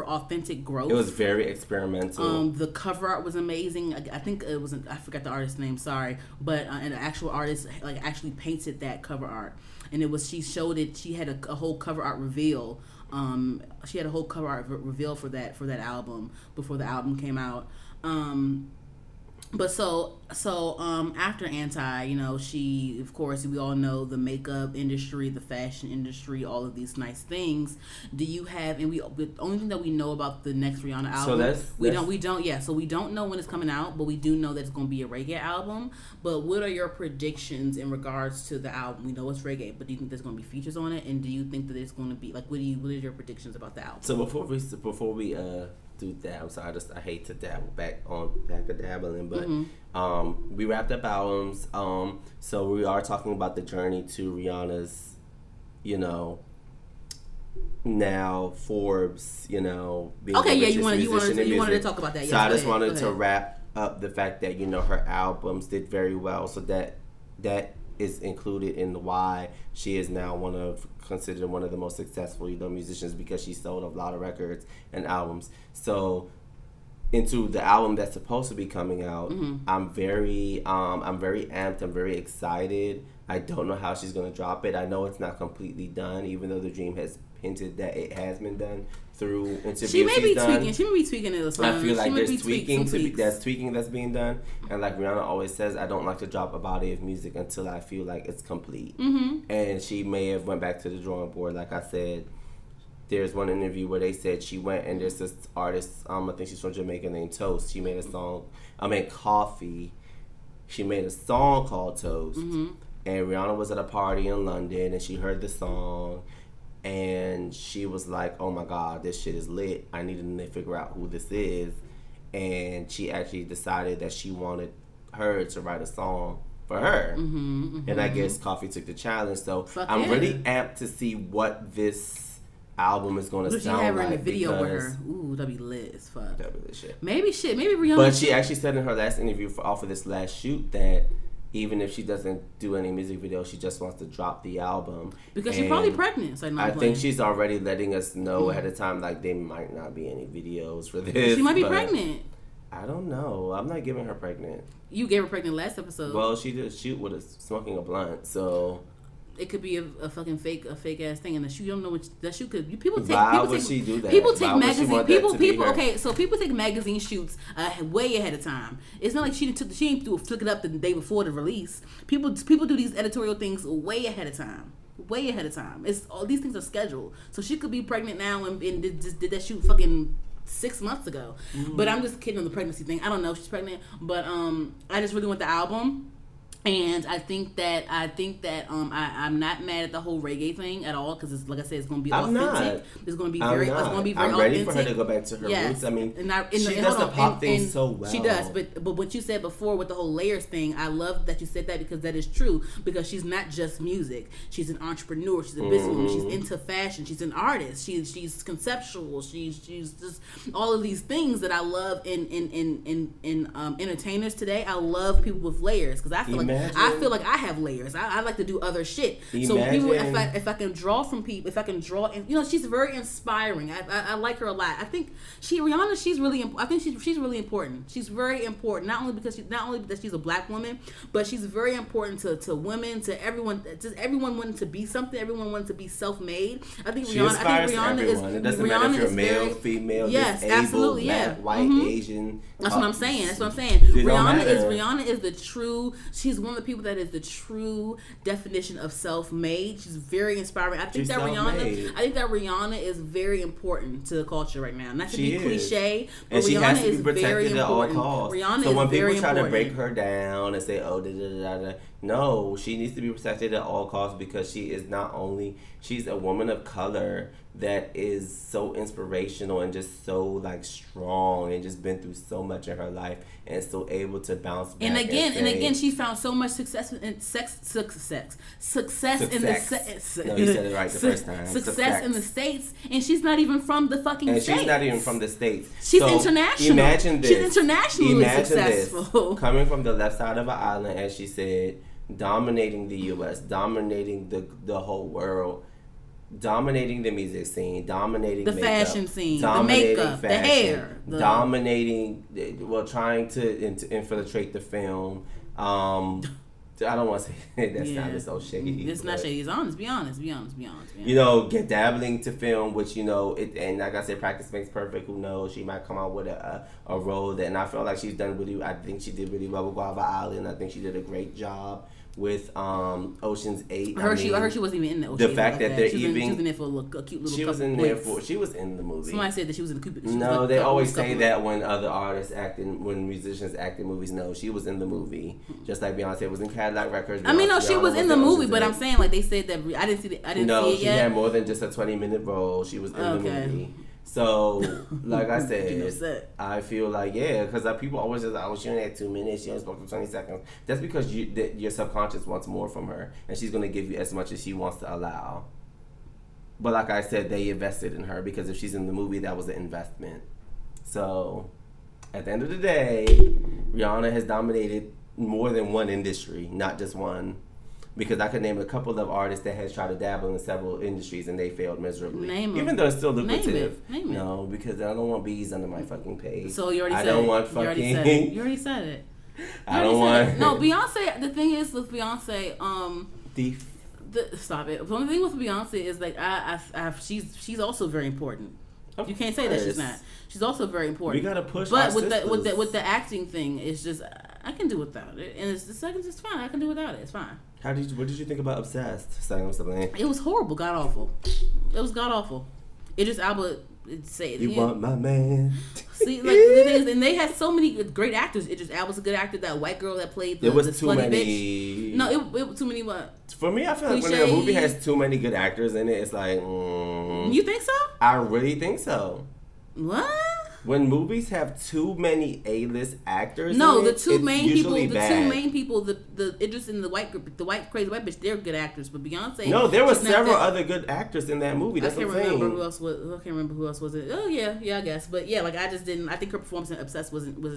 authentic growth. It was very experimental. The cover art was amazing. I think it was I forgot the artist's name. Sorry, but an actual artist like actually painted that cover art, and it was she showed it. She had a whole cover art reveal. She had a whole cover art reveal for that album before the album came out. But after Anti, she, of course, we all know the makeup industry, the fashion industry, all of these nice things. The only thing that we know about the next Rihanna album, so we don't know when it's coming out, but we do know that it's going to be a reggae album. But what are your predictions in regards to the album? We know it's reggae, but do you think there's going to be features on it? And do you think that it's going to be, like, what are your predictions about the album? So before we do that, so I hate to dabble back dabbling, but we wrapped up albums. So we are talking about the journey to Rihanna's, now Forbes, being you wanted to talk about that. Yes, so I just wanted to wrap up the fact that her albums did very well, so that is included in why she is now considered one of the most successful musicians, because she sold a lot of records and albums. So into the album that's supposed to be coming out, I'm very amped. I'm very excited. I don't know how she's gonna drop it. I know it's not completely done, even though The Dream has hinted that it has been done through interviews. She may be tweaking it. I feel like there's tweaking that's being done. And like Rihanna always says, I don't like to drop a body of music until I feel like it's complete. Mm-hmm. And she may have went back to the drawing board. Like I said, there's one interview where they said she went, and there's this artist, I think she's from Jamaica, named Toast. She made a song, Coffee. She made a song called Toast. Mm-hmm. And Rihanna was at a party in London, and she heard the song. And she was like, oh my god, this shit is lit. I need to figure out who this is. And she actually decided that she wanted her to write a song for her. Mm-hmm, mm-hmm. And I guess Coffee took the challenge. So really amped to see what this album is going to sound like. She had her in a video with her. Ooh, that'd be lit as fuck. That'd be lit shit. Maybe Rihanna. But she actually said in her last interview off of this last shoot that even if she doesn't do any music video, she just wants to drop the album. Because she's probably pregnant. So I think she's already letting us know ahead of time, like, there might not be any videos for this. She might be pregnant. I don't know. I'm not giving her pregnant. You gave her pregnant last episode. Well, she did shoot with smoking a blunt, so it could be a fucking fake ass thing, and you don't know what that shoot could. People take magazine shoots way ahead of time. It's not like she took it up the day before the release. People do these editorial things way ahead of time. It's all these things are scheduled, so she could be pregnant now and did that shoot fucking 6 months ago. Mm-hmm. But I'm just kidding on the pregnancy thing. I don't know if she's pregnant, but I just really want the album. And I'm not mad at the whole reggae thing at all, because it's like I said, it's going to be authentic. I'm ready for her to go back to her roots. I mean, she does the pop thing so well. She does, but what you said before with the whole layers thing, I love that you said that, because that is true. Because she's not just music; she's an entrepreneur, she's a businesswoman, she's into fashion, she's an artist, she's conceptual, she's just all of these things that I love in entertainers today. I love people with layers, because I feel like. I feel like I have layers. I like to do other shit. So people, if I can draw from people, she's very inspiring. I like her a lot. I think she's really important. She's very important, not only because she's a black woman, but she's very important to women, to everyone. Just everyone wanting to be something. Everyone wanting to be self-made. I think Rihanna inspires everyone. It doesn't matter if you're male, female, yes, disabled, absolutely, black, white, Asian. That's what I'm saying. Rihanna is the true. She's one of the people that is the true definition of self-made. She's very inspiring. I think that Rihanna is very important to the culture right now. Not to be cliche, but Rihanna is very important. So when people try to break her down and say, oh, no, she needs to be protected at all costs, because she is not only, she's a woman of color that is so inspirational and just so like strong and just been through so much in her life and still able to bounce back. And again, she found so much success in success in the States, and she's not even from the fucking States. She's not even from the States. She's international. Imagine this. She's internationally successful. This. Coming from the left side of an island, as she said, dominating the U.S., dominating the whole world, dominating the music scene, dominating the makeup, fashion scene, the makeup, fashion, the hair, dominating, well, trying to infiltrate the film. I don't want to say that sounded so shady. It's not shady. It's honest. Be honest. You know, get dabbling to film, which, you know, it, and like I said, practice makes perfect. Who knows? She might come out with a role that, and I feel like she's done really, I think she did really well with Guava Island. I think she did a great job with Ocean's 8. I heard she wasn't even in the Ocean's 8. The fact that they're even... She was in there for a cute little She was in the movie. Somebody said that she was in the cute... No, they always say that when other artists act in... When musicians act in movies. No, she was in the movie. Just like Beyonce was in Cadillac Records. She was in the movie, but I'm saying, like, they said that... I didn't see it yet. No, she had more than just a 20-minute role. She was in the movie. So, like I said, I feel like, because people always just, she only had 2 minutes, she only spoke for 20 seconds. That's because your subconscious wants more from her, and she's going to give you as much as she wants to allow. But like I said, they invested in her, because if she's in the movie, that was an investment. So, at the end of the day, Rihanna has dominated more than one industry, not just one. Because I could name a couple of artists that has tried to dabble in several industries and they failed miserably. Even though it's still lucrative. No, because I don't want bees under my fucking page. So you already said it. I don't want fucking... You already said it. I don't want... No, Beyonce... The thing is with Beyonce... Stop it. The only thing with Beyonce is like she's also very important. You can't say that she's not. She's also very important. We gotta push. But with the acting thing, it's just I can do without it, and it's fine. I can do without it. It's fine. What did you think about Obsessed? It was horrible. God awful. It was god awful. It just want my man. See, like the thing is, and they had so many great actors. Idris Elba's a good actor. That white girl that played the slutty bitch. No, it was too many. What? For me, I feel like when a movie has too many good actors in it, it's like. You think so? I really think so. What? When movies have too many A-list actors, the two main people, Idris and the crazy white bitch, they're good actors. But Beyonce, no, there were several other good actors in that movie. That's what I'm saying. I can't remember who else was it. Oh yeah, I guess. But yeah, like I just didn't. I think her performance in Obsessed wasn't. No.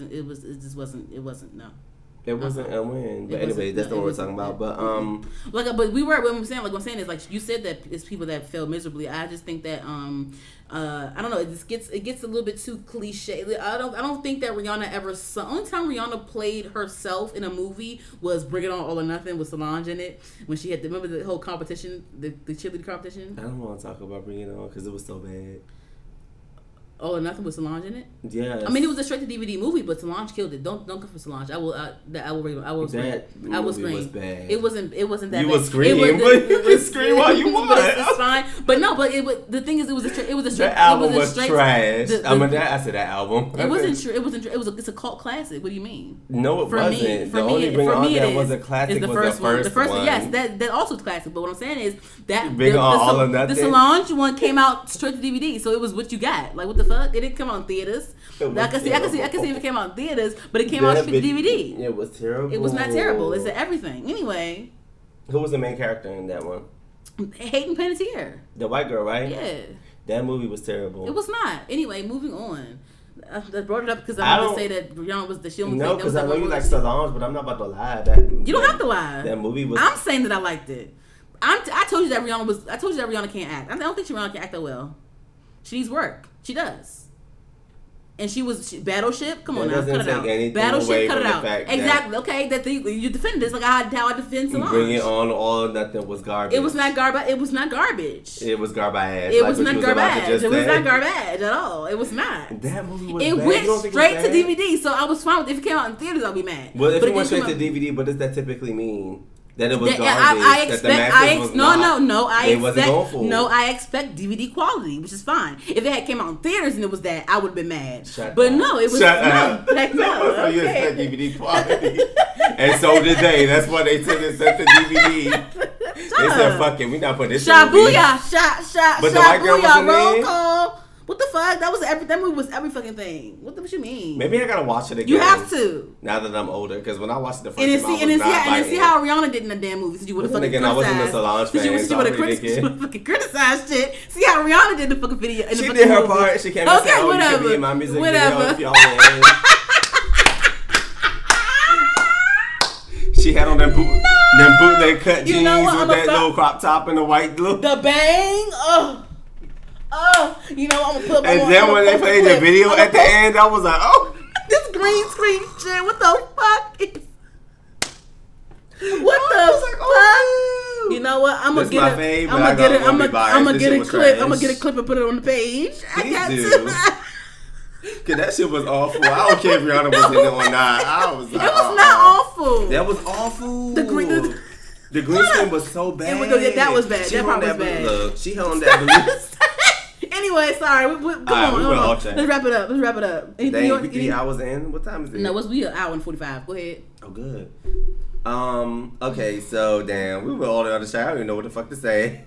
It wasn't a win, but anyway, that's not what we're talking about. But what I'm saying is you said that it's people that fail miserably. I just think that I don't know, it just gets a little bit too cliche. I don't think that Rihanna ever saw. Only time Rihanna played herself in a movie was Bring It On All or Nothing with Solange in it, when she had the whole competition, the cheerleader competition. I don't want to talk about Bring It On because it was so bad. All or Nothing with Solange in it. Yeah, I mean it was a straight to DVD movie, but Solange killed it. Don't go for Solange. I will scream. Was bad. It wasn't that. You would scream while you want. It's fine. But no, but the thing is, it was a straight. That album was trash. That album. It's a cult classic. What do you mean? No, it wasn't. For me, Bring It On was a classic. The first one. Yes, that also is classic. But what I'm saying is that Bring It On All or Nothing. The Solange one came out straight to DVD, so it was what you got. Like what the. Fuck! It didn't come out in theaters. I can see if it came out in theaters, but it came out on DVD. It was terrible. It was not terrible. It's everything. Anyway, who was the main character in that one? Hayden Panettiere, the white girl, right? Yeah. That movie was terrible. It was not. Anyway, moving on. I brought it up because I want to say that Rihanna was the she only. No, because I know you like Solange, but I'm not about to lie. You don't have to lie. That movie was. I'm saying that I liked it. I told you that Rihanna can't act. I don't think Rihanna can act that well. She needs work. She does. And she was Battleship. Come on now, cut it out. Battleship, cut it out. Exactly. Okay, that you defended this like how I defend Solange. Bring It On. All nothing was garbage. It was not garbage. It was not garbage. It was garbage. It was not garbage. It was not garbage at all. It was not. That movie was bad. It went straight to DVD, so I was fine with it. If it came out in theaters, I'll be mad. Well, if it went straight to DVD, what does that typically mean? That it was garbage. I expect DVD quality, which is fine. If it had came out in theaters and it was that, I would have been mad. You expect DVD quality, and so did they. That's why they took it to DVD. They said, "Fuck it, we not putting this." Shabuya, shot. But the white girl wasn't roll in. Call. What the fuck? That movie was every fucking thing. What you mean? Maybe I gotta watch it again. You have to. Now that I'm older, because when I watched it the first time, I was not biting. See how Rihanna did in the damn movie. Since you would have fucking criticized. I wasn't a Solange fan. You would have fucking criticized shit. See how Rihanna did the fucking video. She did her part. She came and said, "Oh, whatever. You can be in my music video if y'all want." She had on that boot. Them bootleg cut jeans with that little crop top and the white look. The bang. Oh, you know, I'm gonna put. And then when they played the video at the end, I was like, "Oh, this green screen shit! What the fuck? What the fuck? You know what? I'm gonna get a clip and put it on the page. Cause that shit was awful. I don't care if Rihanna was in it or not. It was not awful. That was awful. The green screen was so bad. That was bad. That part was bad. Look, she held on that. Anyway, sorry. Come on. Let's wrap it up. I was in. What time is it? No, we an hour and 45. Go ahead. Oh, good. Okay, so damn, we were all on the show. I don't even know what the fuck to say.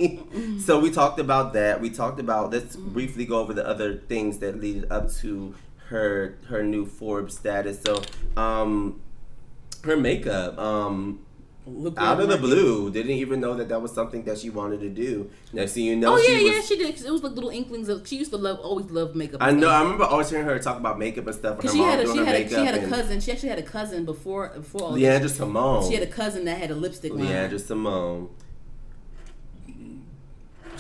So we talked about that. Let's briefly go over the other things that lead up to her new Forbes status. So, her makeup. Out of the blue, didn't even know that was something that she wanted to do. Next thing you know, she did. It was like little inklings of. She used to always love makeup. I know. I remember always hearing her talk about makeup and stuff. Because she had a cousin. She actually had a cousin before all. Leandra Simone. She had a cousin that had a lipstick line. Leandra Simone.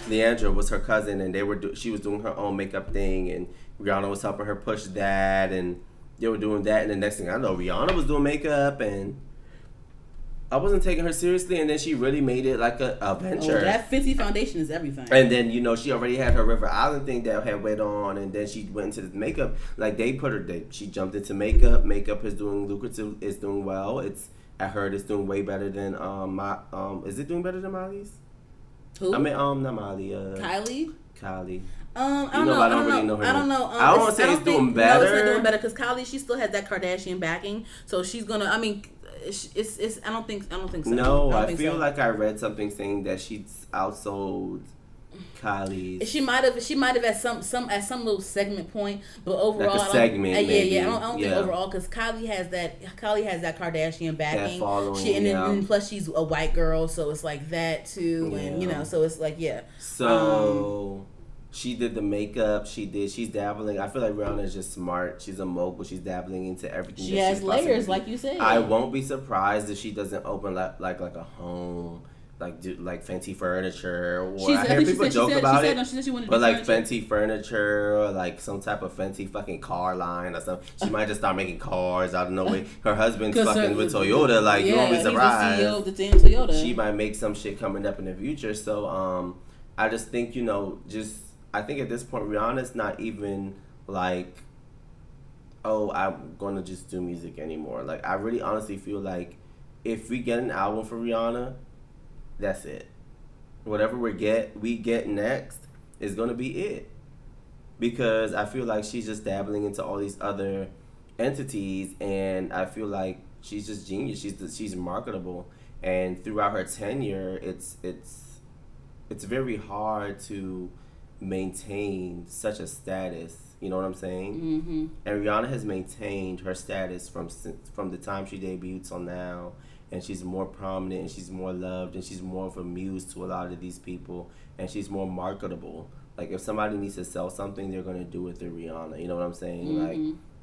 Leandra was her cousin, and she was doing her own makeup thing, and Rihanna was helping her push that, and they were doing that. And the next thing I know, Rihanna was doing makeup and. I wasn't taking her seriously, and then she really made it like a venture. Oh, that 50 foundation is everything. And then, you know, she already had her River Island thing that had went on, and then she went into this makeup. Like, she jumped into makeup. Makeup is doing lucrative. It's doing well. I heard it's doing way better than is it doing better than Molly's? Who? I mean, not Molly. Kylie. I don't know. I don't want to say it's doing better. No, it's not doing better because Kylie, she still has that Kardashian backing, so she's gonna. I mean. It's. I don't think so. No, I feel like I read something saying that she outsold Kylie. She might have at some little segment point, but overall, like a segment. I don't think overall because Kylie has that Kardashian backing. That following, and plus she's a white girl, so it's like that too, and so it's like yeah. So. She did the makeup. She's dabbling. I feel like Rihanna is just smart. She's a mogul. She's dabbling into everything. She has layers, like you said. I won't be surprised if she doesn't open like a home, like Fenty Furniture. Or I hear people joke about it, but like Fenty Furniture or like some type of Fenty fucking car line or something. She might just start making cars out of nowhere. Her husband's fucking with Toyota. Like you won't be surprised. He's the CEO of the damn Toyota. She might make some shit coming up in the future. So I just think I think at this point, Rihanna's not even like, oh, I'm going to just do music anymore. Like, I really honestly feel like if we get an album for Rihanna, that's it. Whatever we get next is going to be it. Because I feel like she's just dabbling into all these other entities, and I feel like she's just genius. She's marketable. And throughout her tenure, it's very hard to maintain such a status, you know what I'm saying? Mm-hmm. And Rihanna has maintained her status from the time she debuted till now, and she's more prominent, and she's more loved, and she's more of a muse to a lot of these people, and she's more marketable. Like if somebody needs to sell something, they're gonna do it through Rihanna, you know what I'm saying? Mm-hmm. Like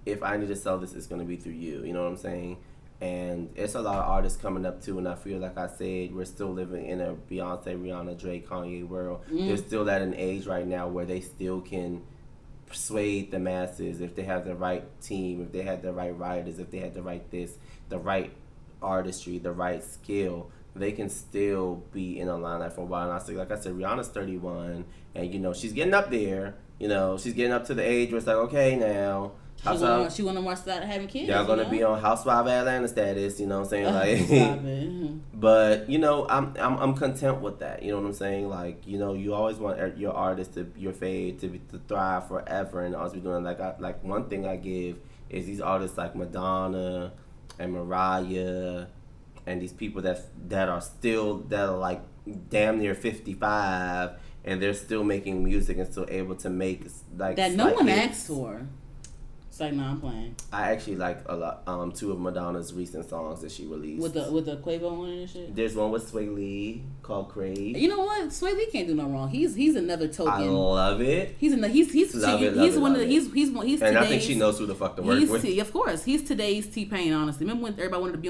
if I need to sell this, it's gonna be through you, you know what I'm saying? And it's a lot of artists coming up too, and I feel like I said, we're still living in a Beyonce, Rihanna, Drake, Kanye world. Mm. They're still at an age right now where they still can persuade the masses if they have the right team, if they had the right writers, if they had the right this, the right artistry, the right skill, they can still be in a lineup for a while. And I think, like I said, Rihanna's 31, and, you know, she's getting up there. You know, she's getting up to the age where it's like, okay, now... she want to more start having kids. Y'all going to be on Housewife Atlanta status, you know what I'm saying? Like, but, you know, I'm content with that, you know what I'm saying? Like, you know, you always want your artist, your fave, to thrive forever and always be doing. Like one thing I give is these artists like Madonna and Mariah and these people that are still, that are like damn near 55 and they're still making music and still able to make like... That no one asks for. It's like, no, I'm playing. I actually like a lot. Two of Madonna's recent songs that she released with the Quavo on it and shit. There's one with Sway Lee called "Crave." You know what? Sway Lee can't do no wrong. He's another token. I love it. He's And I think she knows who the fuck to work with. Of course, he's today's T-Pain. Honestly, remember when everybody wanted to be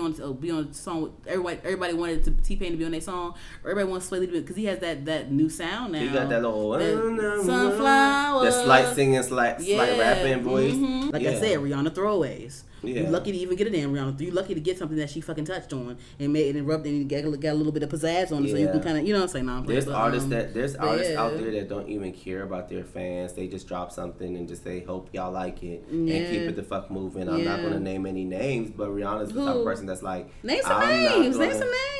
on a song with everybody wanted T-Pain to be on their song. Everybody wants Sway Lee to be, because he has that new sound now. He got that little that sunflower, that slight singing, slight rapping voice. Mm-hmm. Like I said, Rihanna throwaways. Yeah. You're lucky to even get it in, Rihanna. You're lucky to get something that she fucking touched on and made it and rubbed it and got a little bit of pizzazz on it, so you can kind of, you know what I'm saying? No, there's artists out there that don't even care about their fans. They just drop something and just say, hope y'all like it and keep it the fuck moving. I'm not going to name any names, but Rihanna's the type of person that's like, name some names.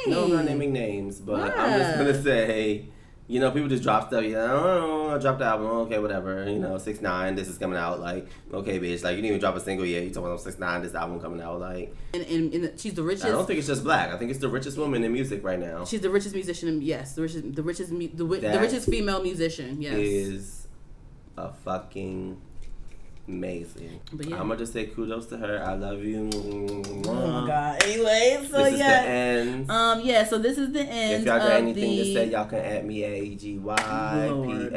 No, I'm not naming names, but I'm just going to say... You know, people just drop stuff. You know, I dropped the album. Okay, whatever. You know, 6ix9ine. This is coming out. Like, okay, bitch. Like, you didn't even drop a single yet. You talking about 6ix9ine? This album coming out. Like, and she's the richest. I don't think it's just black. I think it's the richest woman in music right now. She's the richest musician. Yes, the richest female musician. Yes, is a fucking amazing. But yeah. I'm gonna just say kudos to her. I love you. Oh my god. Anyway, so this is the end. So this is the end. If y'all got anything to say, y'all can add me at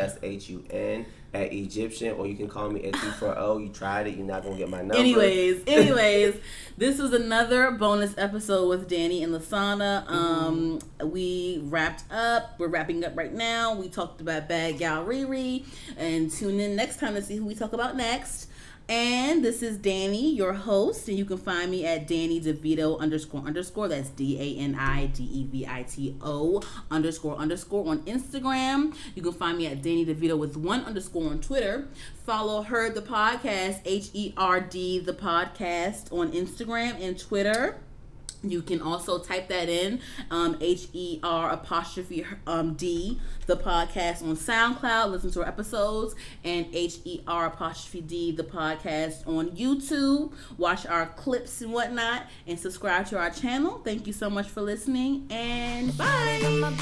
EGYPSHUN at Egyptian, or you can call me at 240. You tried it. You're not gonna get my number. Anyways, this was another bonus episode with Danny and Lasana. We wrapped up. We're wrapping up right now. We talked about Bad Gal Riri, and tune in next time to see who we talk about next. And this is Danny, your host, and you can find me at Danny DeVito __. That's DANIDEVITO __ on Instagram. You can find me at Danny DeVito with 1_ on Twitter. Follow Herd the Podcast, HERD the Podcast on Instagram and Twitter. You can also type that in, HER_D the Podcast on SoundCloud. Listen to our episodes. And HER_D the Podcast on YouTube. Watch our clips and whatnot, and subscribe to our channel. Thank you so much for listening, and bye.